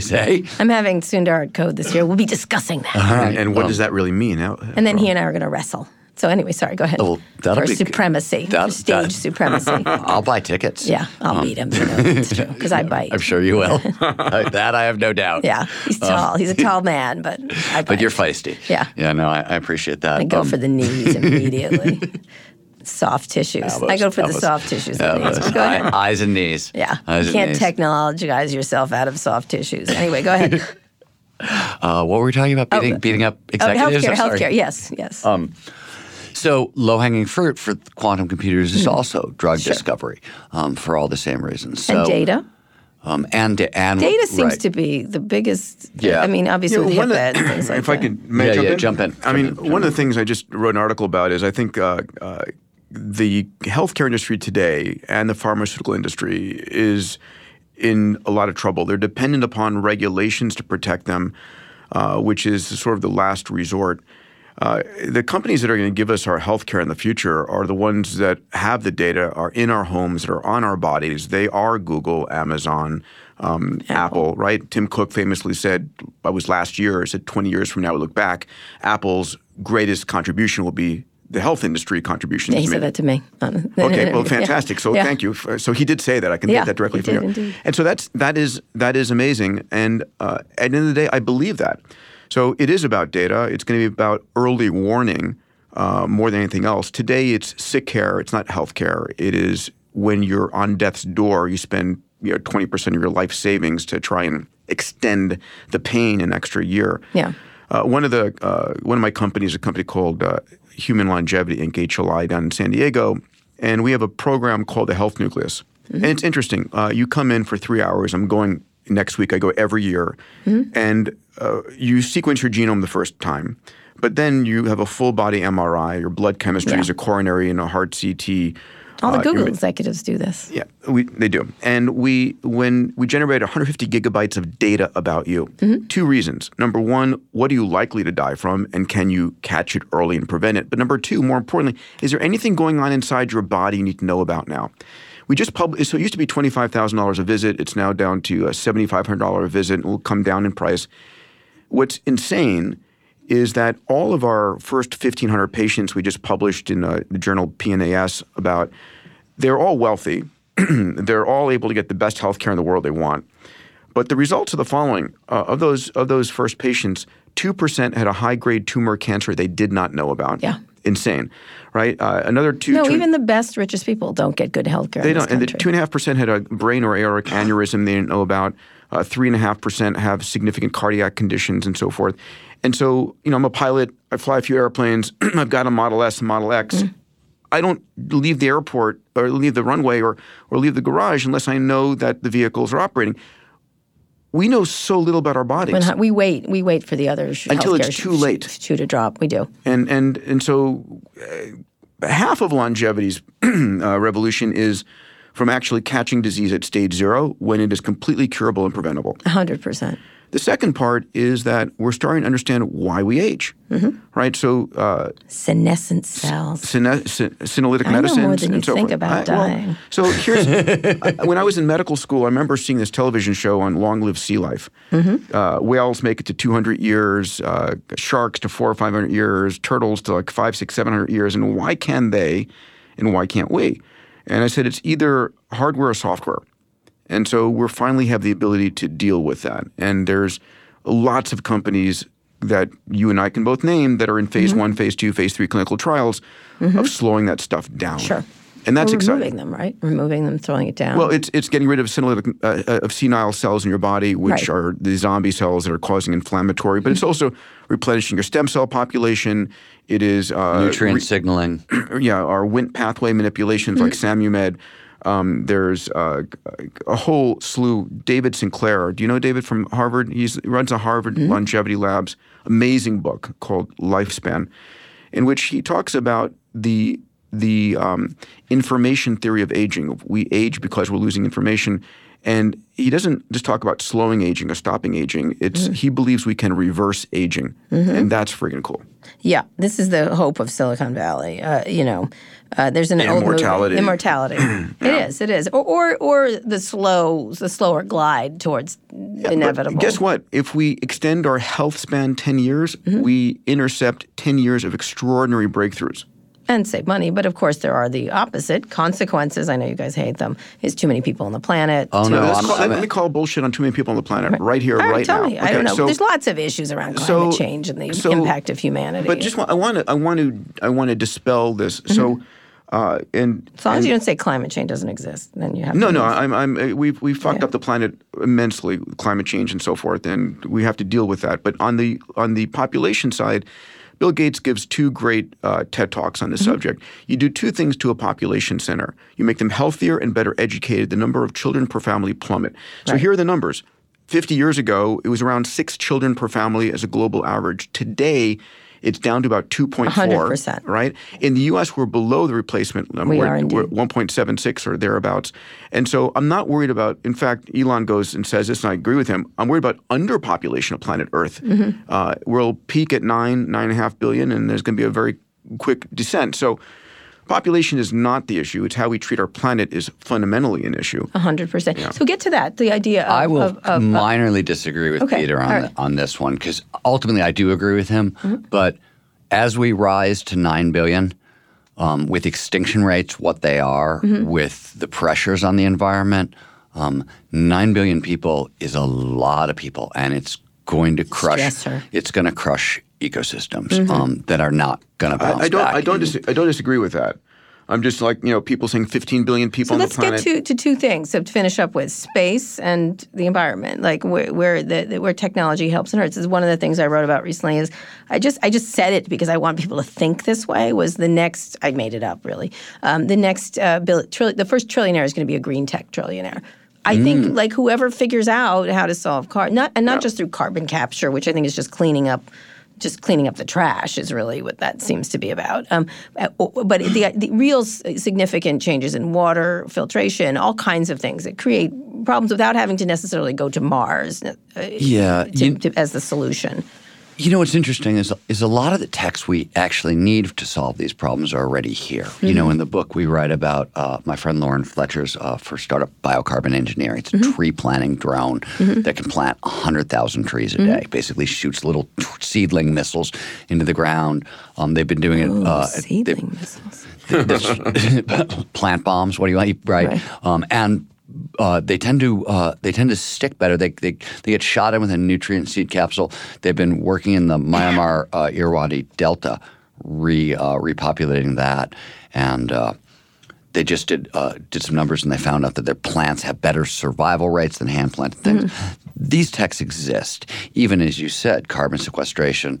say. I'm having Sundar Code this year. We'll be discussing that. Right. And what does that really mean? And then he and I are going to wrestle. So anyway, sorry, go ahead. Oh, for supremacy, for stage supremacy. I'll buy tickets. Yeah, I'll beat him, because I bite. I'm sure you will. That I have no doubt. Yeah, he's tall. He's a tall man, but I bite. But you're feisty. Yeah. Yeah, no, I appreciate that. I go for the knees immediately. Soft tissues. Elbows. Go ahead. Eyes and knees. Yeah. You can't technologize yourself out of soft tissues. Anyway, go ahead. What were we talking about? Beating up executives? Healthcare. Yes. So low-hanging fruit for quantum computers is also drug discovery for all the same reasons. So, and data. Data seems to be the biggest – I mean, obviously with HIPAA and things like that. If I could jump in. One of the things I just wrote an article about is I think the healthcare industry today and the pharmaceutical industry is in a lot of trouble. They're dependent upon regulations to protect them, which is sort of the last resort. The companies that are going to give us our healthcare in the future are the ones that have the data, are in our homes, that are on our bodies. They are Google, Amazon, Apple, right? Tim Cook famously said, I said 20 years from now we look back, Apple's greatest contribution will be the health industry contribution. Yeah, he said that to me. Okay, well, fantastic. So thank you. So he did say that. I can get that directly from you. And so that is amazing. And at the end of the day, I believe that. So it is about data. It's going to be about early warning more than anything else. Today it's sick care. It's not health care. It is when you're on death's door, you spend 20% of your life savings to try and extend the pain an extra year. Yeah. One of my companies, a company called Human Longevity Inc. HLI down in San Diego, and we have a program called the Health Nucleus. And it's interesting. You come in for 3 hours. I'm going next week. I go every year. And you sequence your genome the first time, but then you have a full-body MRI, your blood chemistry is a coronary and a heart CT. All the Google executives do this. Yeah, they do. And when we generate 150 gigabytes of data about you, 2 reasons. Number 1, what are you likely to die from, and can you catch it early and prevent it? But number 2, more importantly, is there anything going on inside your body you need to know about now? we just published, so it used to be $25,000 a visit. It's now down to a $7,500 a visit, and will come down in price. What's insane is that all of our first 1,500 patients we just published in the journal PNAS about, they're all wealthy. They're all able to get the best healthcare in the world they want. But the results are the following. Of those first patients, 2% had a high-grade tumor cancer they did not know about. Yeah. Insane, right? Another two— No, even the best, richest people don't get good healthcare. They don't. And the 2.5% had a brain or aortic aneurysm they didn't know about. 3.5% have significant cardiac conditions and so forth. And so, you know, I'm a pilot. I fly a few airplanes. I've got a Model S and Model X. Mm. I don't leave the airport or leave the runway or leave the garage unless I know that the vehicles are operating. We know so little about our bodies. When we wait for the others until it's too late. Shoe to drop. We do. And so half of longevity's revolution is from actually catching disease at stage zero when it is completely curable and preventable. 100%. The second part is that we're starting to understand why we age, mm-hmm. right? So senescent cells, senolytic medicines, more than and you so think forth. About dying. Well, so here's when I was in medical school, I remember seeing this television show on long lived sea life. Mm-hmm. Whales make it to 200 years, sharks to 400 or 500 years, turtles to like 500, 600, 700 years, and why can they, and why can't we? And I said it's either hardware or software. And so we finally have the ability to deal with that. And there's lots of companies that you and I can both name that are in phase mm-hmm. 1, phase 2, phase 3 clinical trials mm-hmm. of slowing that stuff down. Sure. And that's exciting. Removing them, right? Removing them, throwing it down. Well, it's getting rid of senile cells in your body, which right. are the zombie cells that are causing inflammatory. But mm-hmm. it's also replenishing your stem cell population. It is nutrient signaling. Yeah, our Wnt pathway manipulations mm-hmm. like Samumed. There's a whole slew. David Sinclair. Do you know David from Harvard? He runs a Harvard mm-hmm. longevity labs. Amazing book called Lifespan, in which he talks about the information theory of aging. We age because we're losing information. And he doesn't just talk about slowing aging or stopping aging. It's mm-hmm. he believes we can reverse aging, mm-hmm. and that's freaking cool. Yeah, this is the hope of Silicon Valley. There's an old movie, immortality. Yeah. It is, or the slower glide towards inevitable. Guess what? If we extend our health span 10 years, mm-hmm. we intercept 10 years of extraordinary breakthroughs. And save money. But, of course, there are the opposite consequences. I know you guys hate them. Is too many people on the planet. Oh, no. Let me call bullshit on too many people on the planet right here, right now. Me. Okay, I don't know. So, there's lots of issues around climate change and the impact of humanity. But just I want to dispel this. Mm-hmm. So, as long as you don't say climate change doesn't exist, then you have no. We've fucked up the planet immensely, with climate change and so forth, and we have to deal with that. But on the population side, Bill Gates gives two great TED Talks on this mm-hmm. subject. You do two things to a population center. You make them healthier and better educated. The number of children per family plummet. So right. here are the numbers. 50 years ago, it was around 6 children per family as a global average. Today, it's down to about 2.4. 100%. Right? In the U.S., we're below the replacement number. We're 1.76 or thereabouts. And so I'm not worried about – in fact, Elon goes and says this, and I agree with him. I'm worried about underpopulation of planet Earth. Mm-hmm. We'll peak at 9.5 billion, and there's going to be a very quick descent. So population is not the issue. It's how we treat our planet is fundamentally an issue. 100%. Yeah. So get to that, the idea of – I will minorly disagrry with Peter on this one because ultimately I do agree with him. Mm-hmm. But as we rise to 9 billion, with extinction rates, what they are, mm-hmm. with the pressures on the environment, 9 billion people is a lot of people, and it's going to crush – it's going to crush ecosystems mm-hmm. That are not going to bounce back. I don't disagree with that. I'm just like, you know, people saying 15 billion people on the planet. So let's get to two things to finish up with, space and the environment, like where technology helps and hurts. This is one of the things I wrote about recently is I just said it because I want people to think this way was the next – I made it up really. The first trillionaire is going to be a green tech trillionaire. I think like whoever figures out how to solve just through carbon capture, which I think is just cleaning up the trash is really what that seems to be about. But the real significant changes in water, filtration, all kinds of things that create problems without having to necessarily go to Mars as the solution. You know, what's interesting is a lot of the techs we actually need to solve these problems are already here. Mm-hmm. You know, in the book, we write about my friend Lauren Fletcher's first startup, Biocarbon Engineering. It's a mm-hmm. tree planting drone mm-hmm. that can plant 100,000 trees a mm-hmm. day. Basically shoots little seedling missiles into the ground. They've been doing it. Seedling missiles. Plant bombs, what do you want? Right. And... They tend to stick better. They get shot in with a nutrient seed capsule. They've been working in the Myanmar Irrawaddy Delta, repopulating that, and they just did some numbers and they found out that their plants have better survival rates than hand planted things. Mm-hmm. These techs exist, even as you said, carbon sequestration.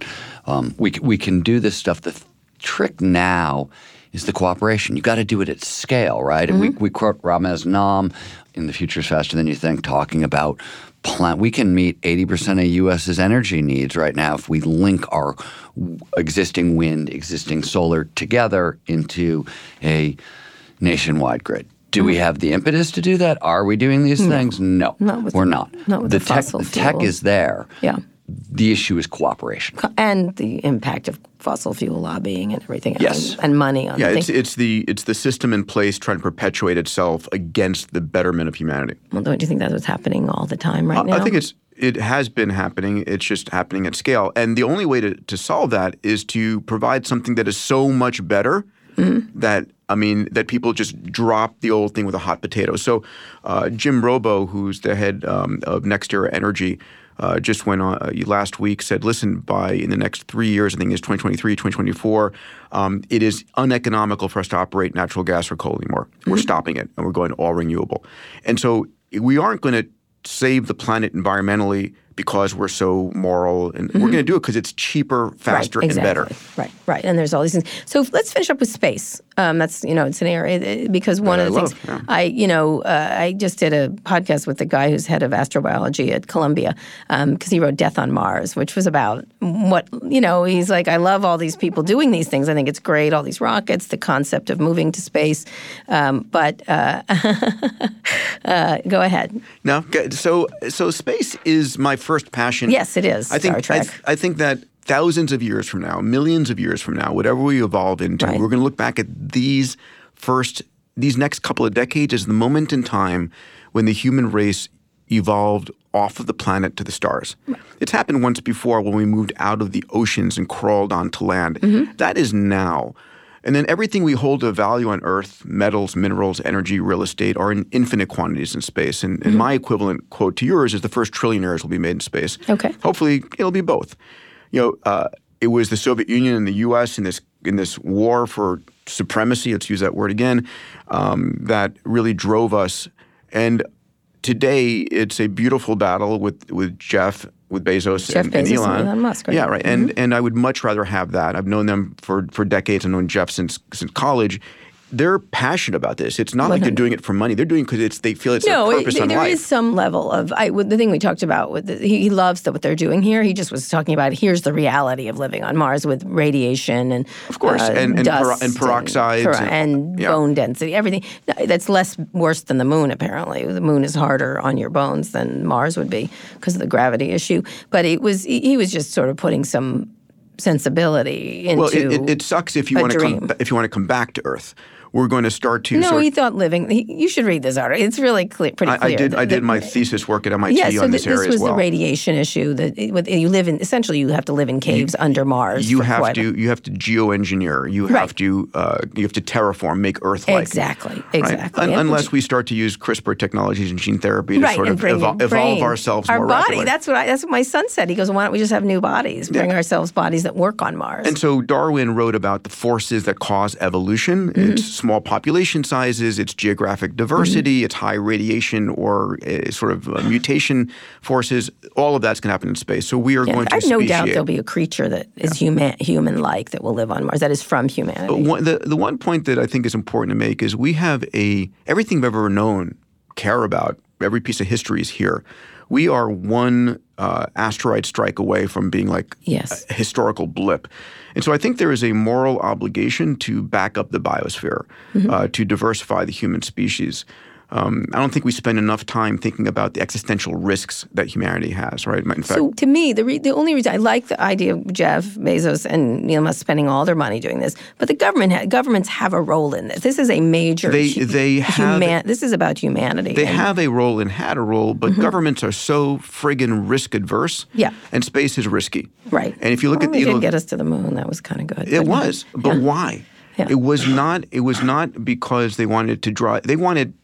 We can do this stuff. The trick now is the cooperation. You got to do it at scale, right? Mm-hmm. And we quote Ramez Nam in The Future is Faster Than You Think talking about we can meet 80% of U.S.'s energy needs right now if we link our existing wind, existing solar together into a nationwide grid. Do mm-hmm. we have the impetus to do that? Are we doing these things? No, we're not. Not with the fossil fuel. The tech is there. Yeah. The issue is cooperation. And the impact of fossil fuel lobbying and everything. Yes. And money on things. Yeah, it's the system in place trying to perpetuate itself against the betterment of humanity. Well, don't you think that's what's happening all the time right now? I think it has been happening. It's just happening at scale. And the only way to solve that is to provide something that is so much better mm-hmm. that people just drop the old thing with a hot potato. So Jim Robo, who's the head of NextEra Energy, just went on last week, said, listen, in the next 3 years, I think it's 2023, 2024, it is uneconomical for us to operate natural gas or coal anymore. Mm-hmm. We're stopping it and we're going all renewable. And so we aren't going to save the planet environmentally because we're so moral, and mm-hmm. we're going to do it because it's cheaper, faster, right, exactly. and better. Right. And there's all these things. So let's finish up with space. That's it's an area because one of the things I just did a podcast with the guy who's head of astrobiology at Columbia because he wrote Death on Mars, which was about what he's like. I love all these people doing these things. I think it's great. All these rockets, the concept of moving to space, but go ahead. No, so space is my first passion. Yes, it is. I think, Star Trek. I think that thousands of years from now, millions of years from now, whatever we evolve into, right. we're going to look back at these next couple of decades as the moment in time when the human race evolved off of the planet to the stars. Right. It's happened once before when we moved out of the oceans and crawled onto land. Mm-hmm. That is now. And then everything we hold of value on Earth, metals, minerals, energy, real estate, are in infinite quantities in space. And, mm-hmm. and my equivalent quote to yours is the first trillionaires will be made in space. Okay. Hopefully, it'll be both. It was the Soviet Union and the U.S. in this war for supremacy, let's use that word again, that really drove us. And today, it's a beautiful battle with Jeff. With Bezos, and Elon Musk, right? Yeah, right. Mm-hmm. And I would much rather have that. I've known them for decades. I've known Jeff since college. They're passionate about this. It's not like they're doing it for money. They're doing it because they feel it's their purpose in life. No, there is some level of the thing we talked about. He loves what they're doing here. He just was talking about here's the reality of living on Mars with radiation and of course and dust and peroxides and bone density, everything that's worse than the moon. Apparently, the moon is harder on your bones than Mars would be because of the gravity issue. But he was just sort of putting some sensibility into it sucks if you want to come back to Earth. We're going to start to. No, he thought living. You should read this article. It's really pretty clear. I did my thesis work at MIT on this area as well. Yeah, so this was the radiation issue essentially you have to live in caves under Mars. You have to geoengineer. You have to terraform, make Earth-like. Exactly. Right? Unless we start to use CRISPR technologies and gene therapy to sort of evolve ourselves more rapidly. Our body. That's what my son said. He goes, why don't we just have new bodies? Bring ourselves bodies that work on Mars. And so Darwin wrote about the forces that cause evolution. Mm-hmm. It's small population sizes, it's geographic diversity, mm-hmm. it's high radiation or sort of mutation forces. All of that's going to happen in space. So we are going to I have no doubt there'll be a creature that is human-like that will live on Mars, that is from humanity. The one point that I think is important to make is we have everything we've ever known, care about, every piece of history is here. We are one asteroid strike away from being a historical blip. And so I think there is a moral obligation to back up the biosphere, mm-hmm. To diversify the human species. I don't think we spend enough time thinking about the existential risks that humanity has, right? In fact, so to me, the only reason I like the idea of Jeff Bezos and Elon Musk spending all their money doing this, but the governments have a role in this. This is a major this is about humanity. They have a role and had a role, but governments are so friggin' risk adverse. Yeah. And space is risky. Right. And if you look at they did get us to the moon. That was kind of good. It was, but why? Yeah. It was not because they wanted to draw. They wanted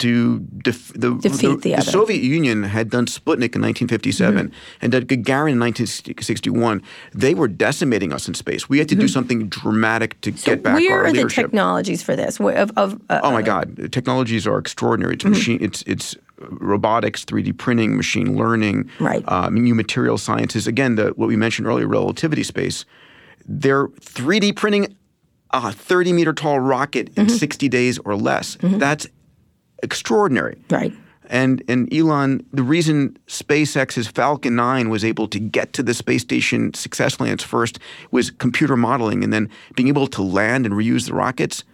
to defeat the other. Soviet Union had done Sputnik in 1957 and done Gagarin in 1961. They were decimating us in space. We had to do something dramatic to get back our leadership. Where are the technologies for this? Oh my God, technologies are extraordinary. It's it's robotics, 3D printing, machine learning, new material sciences. Again, what we mentioned earlier, relativity space. They're 3D printing a 30-meter tall rocket in 60 days or less. That's extraordinary. Right. And Elon, the reason SpaceX's Falcon 9 was able to get to the space station successfully in its first was computer modeling and then being able to land and reuse the rockets.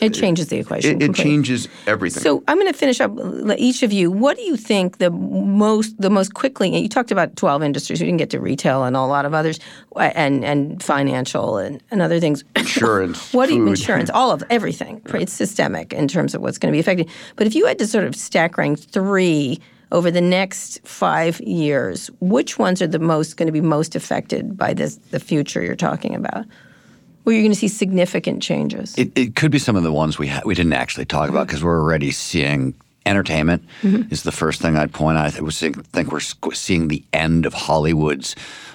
It changes the equation. It changes everything. So I'm going to finish up, each of you. What do you think the most quickly, and you talked about 12 industries, you didn't get to retail and a lot of others, and financial and other things. Insurance, insurance, all of everything. Yeah. It's systemic in terms of what's going to be affected. But if you had to sort of stack rank three over the next 5 years, which ones are going to be most affected by the future you're talking about? Where you're going to see significant changes? It could be some of the ones we didn't actually talk about because we're already seeing entertainment is the first thing I'd point out. I think we're seeing the end of Hollywood's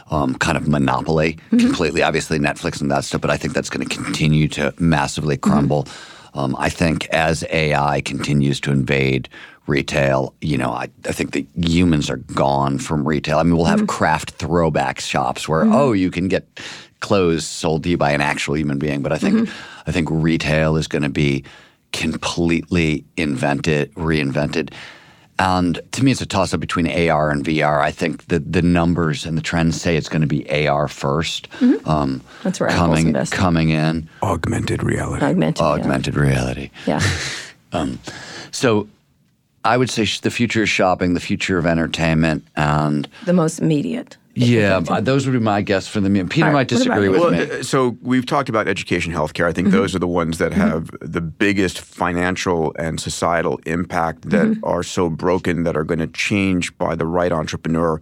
kind of monopoly completely. Obviously Netflix and that stuff, but I think that's going to continue to massively crumble. I think as AI continues to invade retail, I think the humans are gone from retail. I mean, we'll have craft throwback shops where, you can get clothes sold to you by an actual human being, but I think retail is going to be completely reinvented. And to me, it's a toss-up between AR and VR. I think the numbers and the trends say it's going to be AR first. That's right. Coming in augmented reality. Augmented reality. Yeah. So I would say the future of shopping, the future of entertainment, and the most immediate. Yeah, those would be my guess for the meeting. Peter might disagree with me. So we've talked about education, healthcare. I think those are the ones that have the biggest financial and societal impact that are so broken that are going to change by the right entrepreneur.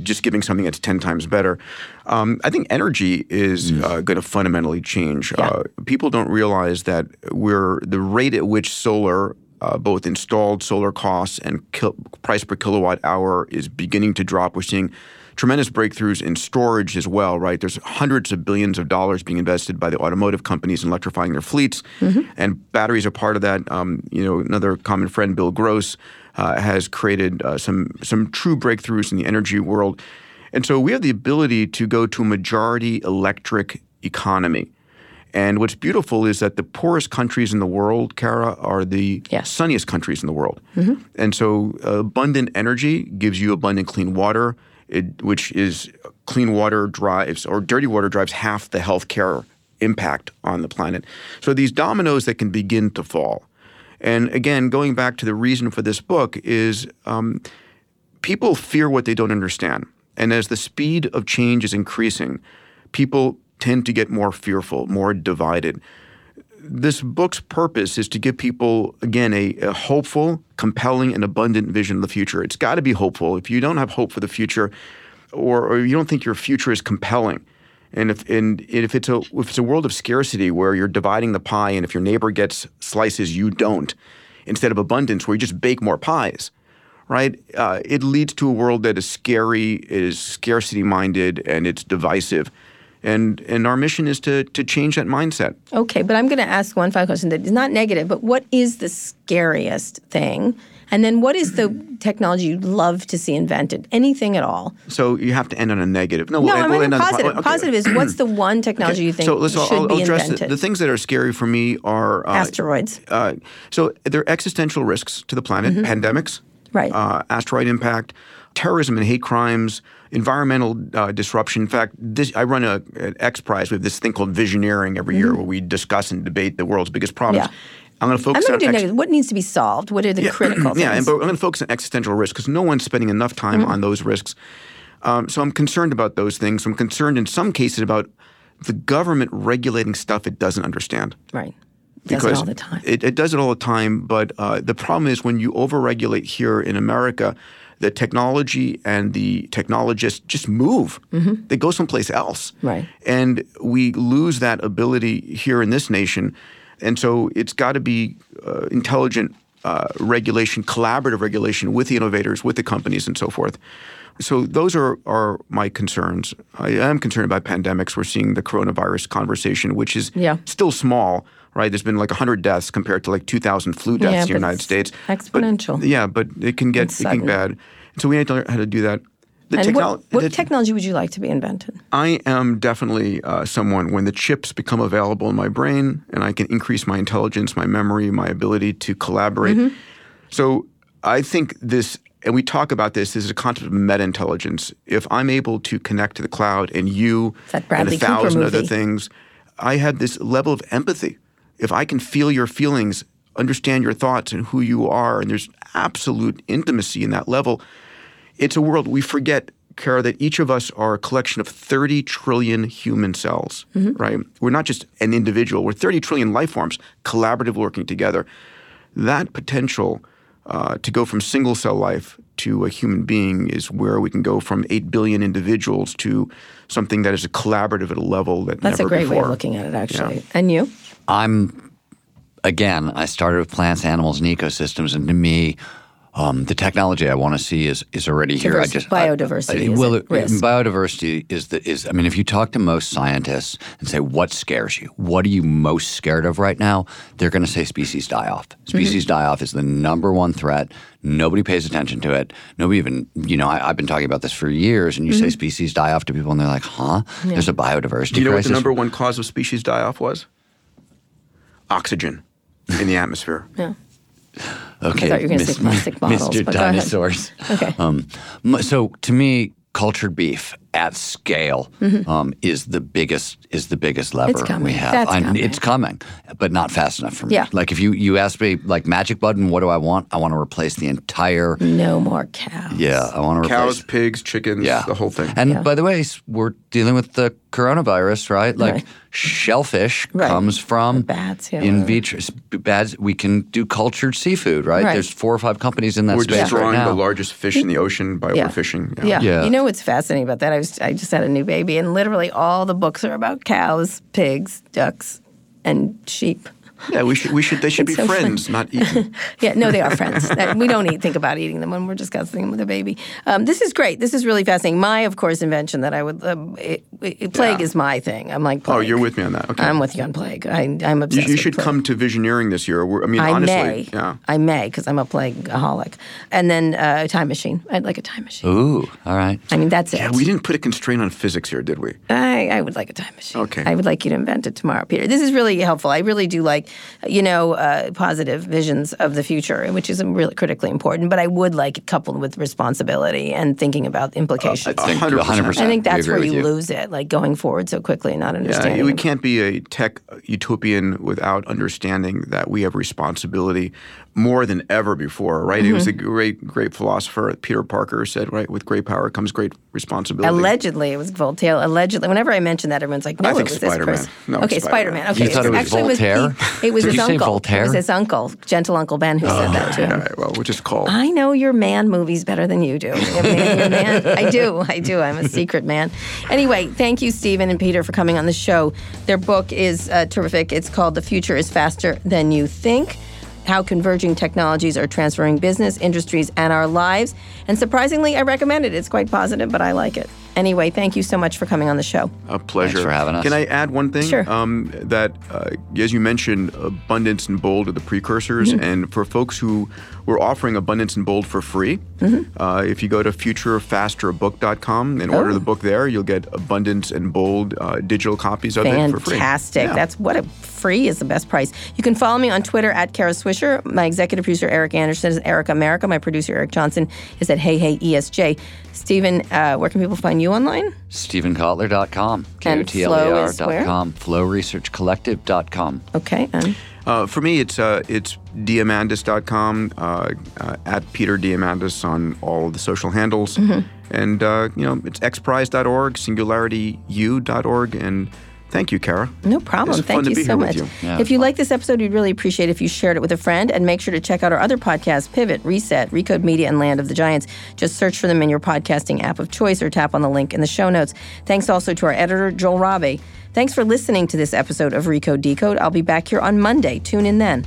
Just giving something that's 10 times better. I think energy is going to fundamentally change. Yeah. People don't realize that the rate at which solar both installed solar costs and price per kilowatt hour is beginning to drop. We're seeing tremendous breakthroughs in storage as well, right? There's hundreds of billions of dollars being invested by the automotive companies in electrifying their fleets, and batteries are part of that. Another common friend, Bill Gross, has created some true breakthroughs in the energy world. And so we have the ability to go to a majority electric economy. And what's beautiful is that the poorest countries in the world, Kara, are the sunniest countries in the world. And so abundant energy gives you abundant clean water, which is clean water drives – or dirty water drives half the healthcare impact on the planet. So these dominoes that can begin to fall. And again, going back to the reason for this book is people fear what they don't understand. And as the speed of change is increasing, people – tend to get more fearful, more divided. This book's purpose is to give people, again, a hopeful, compelling, and abundant vision of the future. It's got to be hopeful. If you don't have hope for the future or you don't think your future is compelling, and if it's a world of scarcity where you're dividing the pie and if your neighbor gets slices, you don't, instead of abundance where you just bake more pies, right? It leads to a world that is scary, is scarcity-minded, and it's divisive. And our mission is to change that mindset. Okay, but I'm going to ask one final question that is not negative, but what is the scariest thing? And then what is the technology you'd love to see invented? Anything at all? So you have to end on a negative. No, we'll end on positive. Positive is what's the one technology you think should be invented? The things that are scary for me are— asteroids. So there are existential risks to the planet, pandemics, asteroid impact, terrorism and hate crimes, environmental disruption. In fact, I run an XPRIZE. We have this thing called visioneering every year where we discuss and debate the world's biggest problems. I'm going to focus on negative. What needs to be solved? What are the critical things? Yeah, but I'm going to focus on existential risks because no one's spending enough time on those risks. So I'm concerned about those things. I'm concerned in some cases about the government regulating stuff it doesn't understand. Right. It does it all the time. It does it all the time, but the problem is when you overregulate here in America, the technology and the technologists just move. Mm-hmm. They go someplace else. Right. And we lose that ability here in this nation. And so it's got to be intelligent regulation, collaborative regulation with the innovators, with the companies, and so forth. So those are my concerns. I am concerned about pandemics. We're seeing the coronavirus conversation, which is still small, right? There's been like 100 deaths compared to like 2,000 flu deaths in the United States. Exponential. But, but it can get bad. So we need to learn how to do that. What technology would you like to be invented? I am definitely someone when the chips become available in my brain and I can increase my intelligence, my memory, my ability to collaborate. Mm-hmm. So I think this, and we talk about this is a concept of meta-intelligence. If I'm able to connect to the cloud and you and 1,000 other things, I have this level of empathy. If I can feel your feelings, understand your thoughts and who you are, and there's absolute intimacy in that level, it's a world we forget, Kara, that each of us are a collection of 30 trillion human cells, right? We're not just an individual. We're 30 trillion life forms, collaborative working together. That potential to go from single cell life to a human being is where we can go from 8 billion individuals to something that is a collaborative at a level that never before. That's a great way of looking at it, actually. Yeah. And you? I started with plants, animals, and ecosystems, and to me, the technology I want to see is already here. Biodiversity. Biodiversity is. I mean, if you talk to most scientists and say, what scares you? What are you most scared of right now? They're going to say species die-off. Species die-off is the number one threat. Nobody pays attention to it. Nobody even, I've been talking about this for years, and you say species die-off to people, and they're like, huh? Yeah. There's a biodiversity crisis. Do you know what the number one cause of species die-off was? Oxygen in the atmosphere. Yeah. Okay, I thought you were going to say plastic bottles. Mr. Dinosaurs. Okay. So to me, cultured beef at scale is the biggest lever we have. It's coming, but not fast enough for me. Yeah. Like if you ask me, like magic button, what do I want? I want to replace the entire. No more cows. Yeah, I want to replace cows, pigs, chickens, the whole thing. And by the way, we're dealing with the coronavirus, right? Like shellfish comes from bats, in vitro. Bats. We can do cultured seafood, right? There's 4 or 5 companies in that space right now. We're destroying the largest fish in the ocean by overfishing. Yeah. You know what's fascinating about that? I just had a new baby, and literally all the books are about cows, pigs, ducks, and sheep. Yeah, they should be so friends, not eaten. They are friends. We don't think about eating them when we're discussing them with a baby. This is great. This is really fascinating. My, of course, invention that I would plague is my thing. I'm like plague. Oh, you're with me on that. Okay, I'm with you on plague. I'm obsessed. You should with plague. Come to Visioneering this year. I may because I'm a plagueaholic. And then a time machine. I'd like a time machine. Ooh, all right. I mean, that's it. Yeah, we didn't put a constraint on physics here, did we? I would like a time machine. Okay, I would like you to invent it tomorrow, Peter. This is really helpful. I really do like. Positive visions of the future, which is really critically important. But I would like it coupled with responsibility and thinking about the implications. 100%. I think that's where you lose it, like going forward so quickly and not understanding. Yeah, we can't be a tech utopian without understanding that we have responsibility more than ever before, right? Mm-hmm. It was a great philosopher, Peter Parker, said, right, with great power comes great responsibility. Allegedly, it was Voltaire. Allegedly. Whenever I mention that, everyone's like, no, it was this person. Okay, Spider-Man. Okay, you thought it was Voltaire? It was his uncle. Voltaire? It was his uncle, gentle Uncle Ben, who said that to him. All right, well, which is called. I know your man movies better than you do. Man. I do. I'm a secret man. Anyway, thank you, Stephen and Peter, for coming on the show. Their book is terrific. It's called The Future is Faster Than You Think, How Converging Technologies Are Transforming Business, Industries, and Our Lives. And surprisingly, I recommend it. It's quite positive, but I like it. Anyway, thank you so much for coming on the show. A pleasure. Thanks for having us. Can I add one thing? Sure. That, as you mentioned, Abundance and Bold are the precursors. Mm-hmm. And for folks who were offering Abundance and Bold for free, if you go to futurefasterbook.com and order the book there, you'll get Abundance and Bold digital copies of it for free. Fantastic. Yeah. That's free is the best price. You can follow me on Twitter at Kara Swisher. My executive producer, Eric Anderson, is Eric America. My producer, Eric Johnson, is at HeyHeyESJ. Stephen, where can people find you online? StephenKotler.com. KOTLER.com. Flow Research Collective.com. Okay. For me, it's diamandis.com, at Peter Diamandis on all of the social handles. Mm-hmm. And, it's xprize.org, singularityU.org, and thank you, Kara. No problem. Thank you so much. If you like this episode, we'd really appreciate it if you shared it with a friend. And make sure to check out our other podcasts, Pivot, Reset, Recode Media, and Land of the Giants. Just search for them in your podcasting app of choice or tap on the link in the show notes. Thanks also to our editor, Joel Robbie. Thanks for listening to this episode of Recode Decode. I'll be back here on Monday. Tune in then.